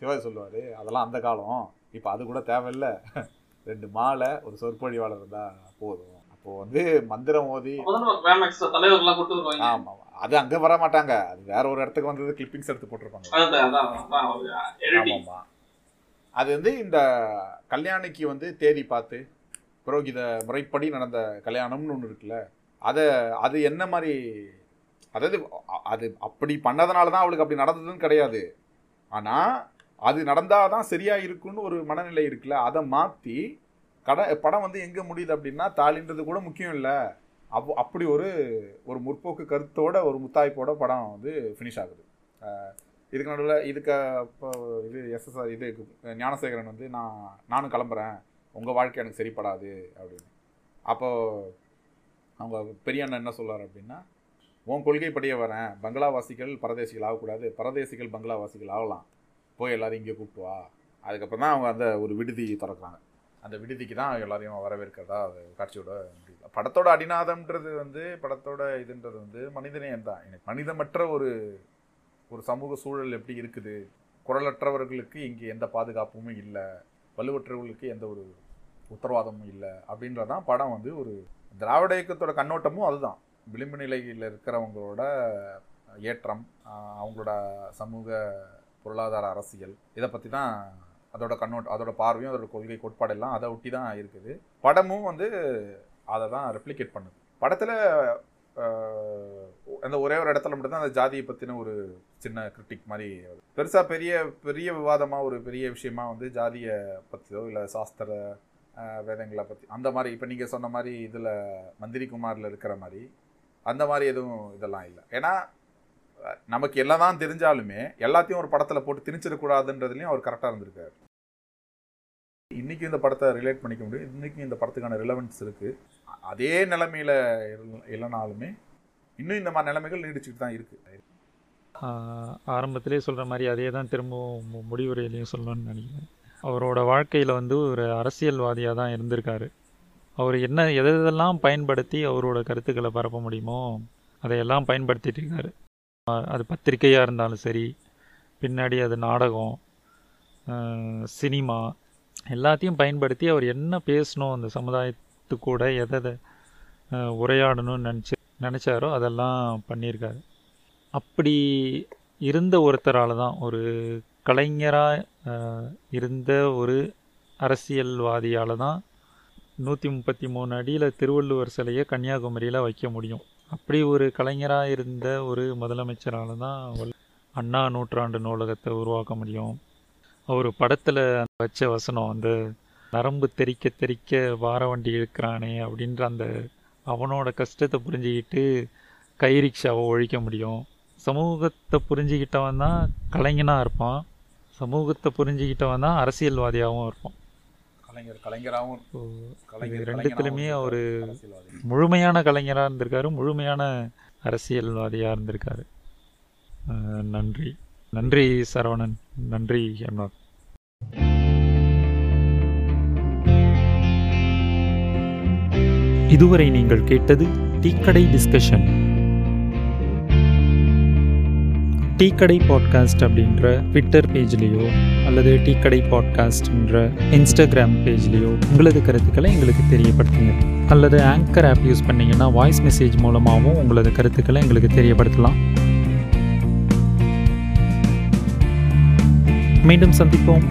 சிவாஜி சொல்லுவார், அதெல்லாம் அந்த காலம், இப்போ அது கூட தேவையில்லை, 2 மாலை ஒரு சொற்பொழிவாளர் இருந்தால் போதும். அப்போது வந்து மந்திரம் ஓதி. ஆமாம், அது அங்கே வர மாட்டாங்க, அது வேற ஒரு இடத்துக்கு வந்தது, கிளிப்பிங்ஸ் எடுத்து போட்டிருப்பாங்க. அது வந்து இந்த கல்யாணிக்கு வந்து தேதி பார்த்து புரோகித முறைப்படி நடந்த கல்யாணம்னு ஒன்று இருக்குல்ல, அது என்ன மாதிரி, அதாவது அது அப்படி பண்ணதுனால தான் அவளுக்கு அப்படி நடந்ததுன்னு கிடையாது, ஆனால் அது நடந்தால் தான் சரியாக இருக்குன்னு ஒரு மனநிலை இருக்குல்ல, அதை மாற்றி படம் வந்து எங்கே முடியுது அப்படின்னா, தாலின்றது கூட முக்கியம் இல்லை, அப்படி ஒரு முற்போக்கு கருத்தோட ஒரு முத்தாய்ப்போட படம் வந்து ஃபினிஷ் ஆகுது. இதுக்கு நடுவில் இது எஸ்எஸ்ஆர் இது ஞானசேகரன் வந்து நானும் கிளம்புறேன், உங்கள் வாழ்க்கை எனக்கு சரிப்படாது அப்படின்னு. அப்போது அவங்க பெரிய அண்ணன் என்ன சொல்கிறார் அப்படின்னா, உன் கொள்கைப்படியே வரேன், பங்களாவாசிகள் பரதேசிகள் ஆகக்கூடாது, பரதேசிகள் பங்களாவாசிகள் ஆகலாம், போய் எல்லாரும் இங்கே கூப்பிட்டு வா. அதுக்கப்புறம் தான் அவங்க அந்த ஒரு விடுதி திறக்கிறாங்க, அந்த விடுதிக்கு தான் எல்லாரையும் வரவேற்கிறதா அது காட்சியோட முடியல. படத்தோட அடிநாதம்ன்றது வந்து படத்தோட இதுன்றது வந்து மனிதநேயம் தான். எனக்கு மனிதமற்ற ஒரு சமூக சூழல் எப்படி இருக்குது, குரலற்றவர்களுக்கு இங்கே எந்த பாதுகாப்பும் இல்லை, வலுவற்றவர்களுக்கு எந்த ஒரு உத்தரவாதமும் இல்லை அப்படின்றதான் படம் வந்து ஒரு திராவிட இயக்கத்தோட கண்ணோட்டமும் அதுதான். விளிம்பு நிலையில் இருக்கிறவங்களோட ஏற்றம், அவங்களோட சமூக பொருளாதார அரசியல், இதை பற்றி தான் அதோட கண்ணோட்டம், அதோட பார்வையும் அதோட கொள்கை கோட்பாடெல்லாம் அதை ஒட்டி தான் இருக்குது. படமும் வந்து அதை தான் ரெப்ளிகேட் பண்ணுது. படத்தில் அந்த ஒரே ஒரு இடத்துல மட்டும்தான் அந்த ஜாதியை பற்றின ஒரு சின்ன கிரிட்டிக் மாதிரி பெருசாக பெரிய பெரிய விவாதமாக ஒரு பெரிய விஷயமா வந்து ஜாதியை பற்றியோ இல்லை சாஸ்திர வேதங்களை பற்றி அந்த மாதிரி இப்போ நீங்கள் சொன்ன மாதிரி இதில் மந்திரிகுமாரில் இருக்கிற மாதிரி அந்த மாதிரி எதுவும் இதெல்லாம் இல்லை. ஏன்னா நமக்கு எல்லாம் தான் தெரிஞ்சாலுமே எல்லாத்தையும் ஒரு படத்தில் போட்டு திணிச்சிடக்கூடாதுன்றதுலையும் அவர் கரெக்டாக இருந்திருக்காரு. இன்றைக்கும் இந்த படத்தை ரிலேட் பண்ணிக்க முடியும், இன்றைக்கும் இந்த படத்துக்கான ரிலவன்ஸ் இருக்குது. அதே நிலைமையில் இல்லைனாலுமே இன்னும் இந்த மாதிரி நிலைமைகள் நீடிச்சுட்டு தான் இருக்குது. ஆரம்பத்திலே சொல்கிற மாதிரி அதே தான் திரும்பவும் முடிவுரையிலையும் சொல்லணும்னு நினைக்கிறேன். அவரோட வாழ்க்கையில் வந்து ஒரு அரசியல்வாதியாக தான் இருந்திருக்காரு. அவர் என்ன எதெல்லாம் பயன்படுத்தி அவரோட கருத்துக்களை பரப்ப முடியுமோ அதையெல்லாம் பயன்படுத்திகிட்டு இருக்காரு. அது பத்திரிக்கையாக இருந்தாலும் சரி, பின்னாடி அது நாடகம், சினிமா, எல்லாத்தையும் பயன்படுத்தி அவர் என்ன பேசணும், அந்த சமுதாயத்துக்கூட எதை உரையாடணும்னு நினச்சாரோ அதெல்லாம் பண்ணியிருக்காரு. அப்படி இருந்த ஒருத்தரால் தான், ஒரு கலைஞராக இருந்த ஒரு அரசியல்வாதியால் தான் 133 அடியில் திருவள்ளுவர் சிலையை கன்னியாகுமரியில் வைக்க முடியும். அப்படி ஒரு கலைஞராக இருந்த ஒரு முதலமைச்சரால் தான் அண்ணா நூற்றாண்டு நூலகத்தை உருவாக்க முடியும். அவர் படத்தில் வச்ச வசனம், அந்த நரம்பு தெரிக்க தெரிக்க வார வண்டி இருக்கிறானே அப்படின்ற அந்த அவனோட கஷ்டத்தை புரிஞ்சுக்கிட்டு கை ரிக்ஷாவை ஒழிக்க முடியும். சமூகத்தை புரிஞ்சுக்கிட்டவன் தான் கலைஞனாக இருப்பான், சமூகத்தை புரிஞ்சுக்கிட்டவன் தான் அரசியல்வாதியாகவும் இருப்பான். கலைஞராகவும் ரெண்டுத்துலையுமே அவர் முழுமையான கலைஞராக இருந்திருக்காரு, முழுமையான அரசியல்வாதியாக இருந்திருக்காரு. நன்றி நன்றி சரவணன், நன்றி எம்நாத். இதுவரை நீங்கள் கேட்டது டீக்கடை டிஸ்கஷன். டீக்கடை பாட்காஸ்ட் அப்படின்ற ட்விட்டர் பேஜ்லேயோ அல்லது டீக்கடை பாட்காஸ்ட்ன்ற இன்ஸ்டாகிராம் பேஜ்லேயோ உங்களது கருத்துக்களை எங்களுக்கு தெரியப்படுத்துங்க. அல்லது ஆங்கர் ஆப் யூஸ் பண்ணிங்கன்னா வாய்ஸ் மெசேஜ் மூலமாகவும் உங்களது கருத்துக்களை எங்களுக்கு தெரியப்படுத்தலாம். மீண்டும் சந்திப்போம்.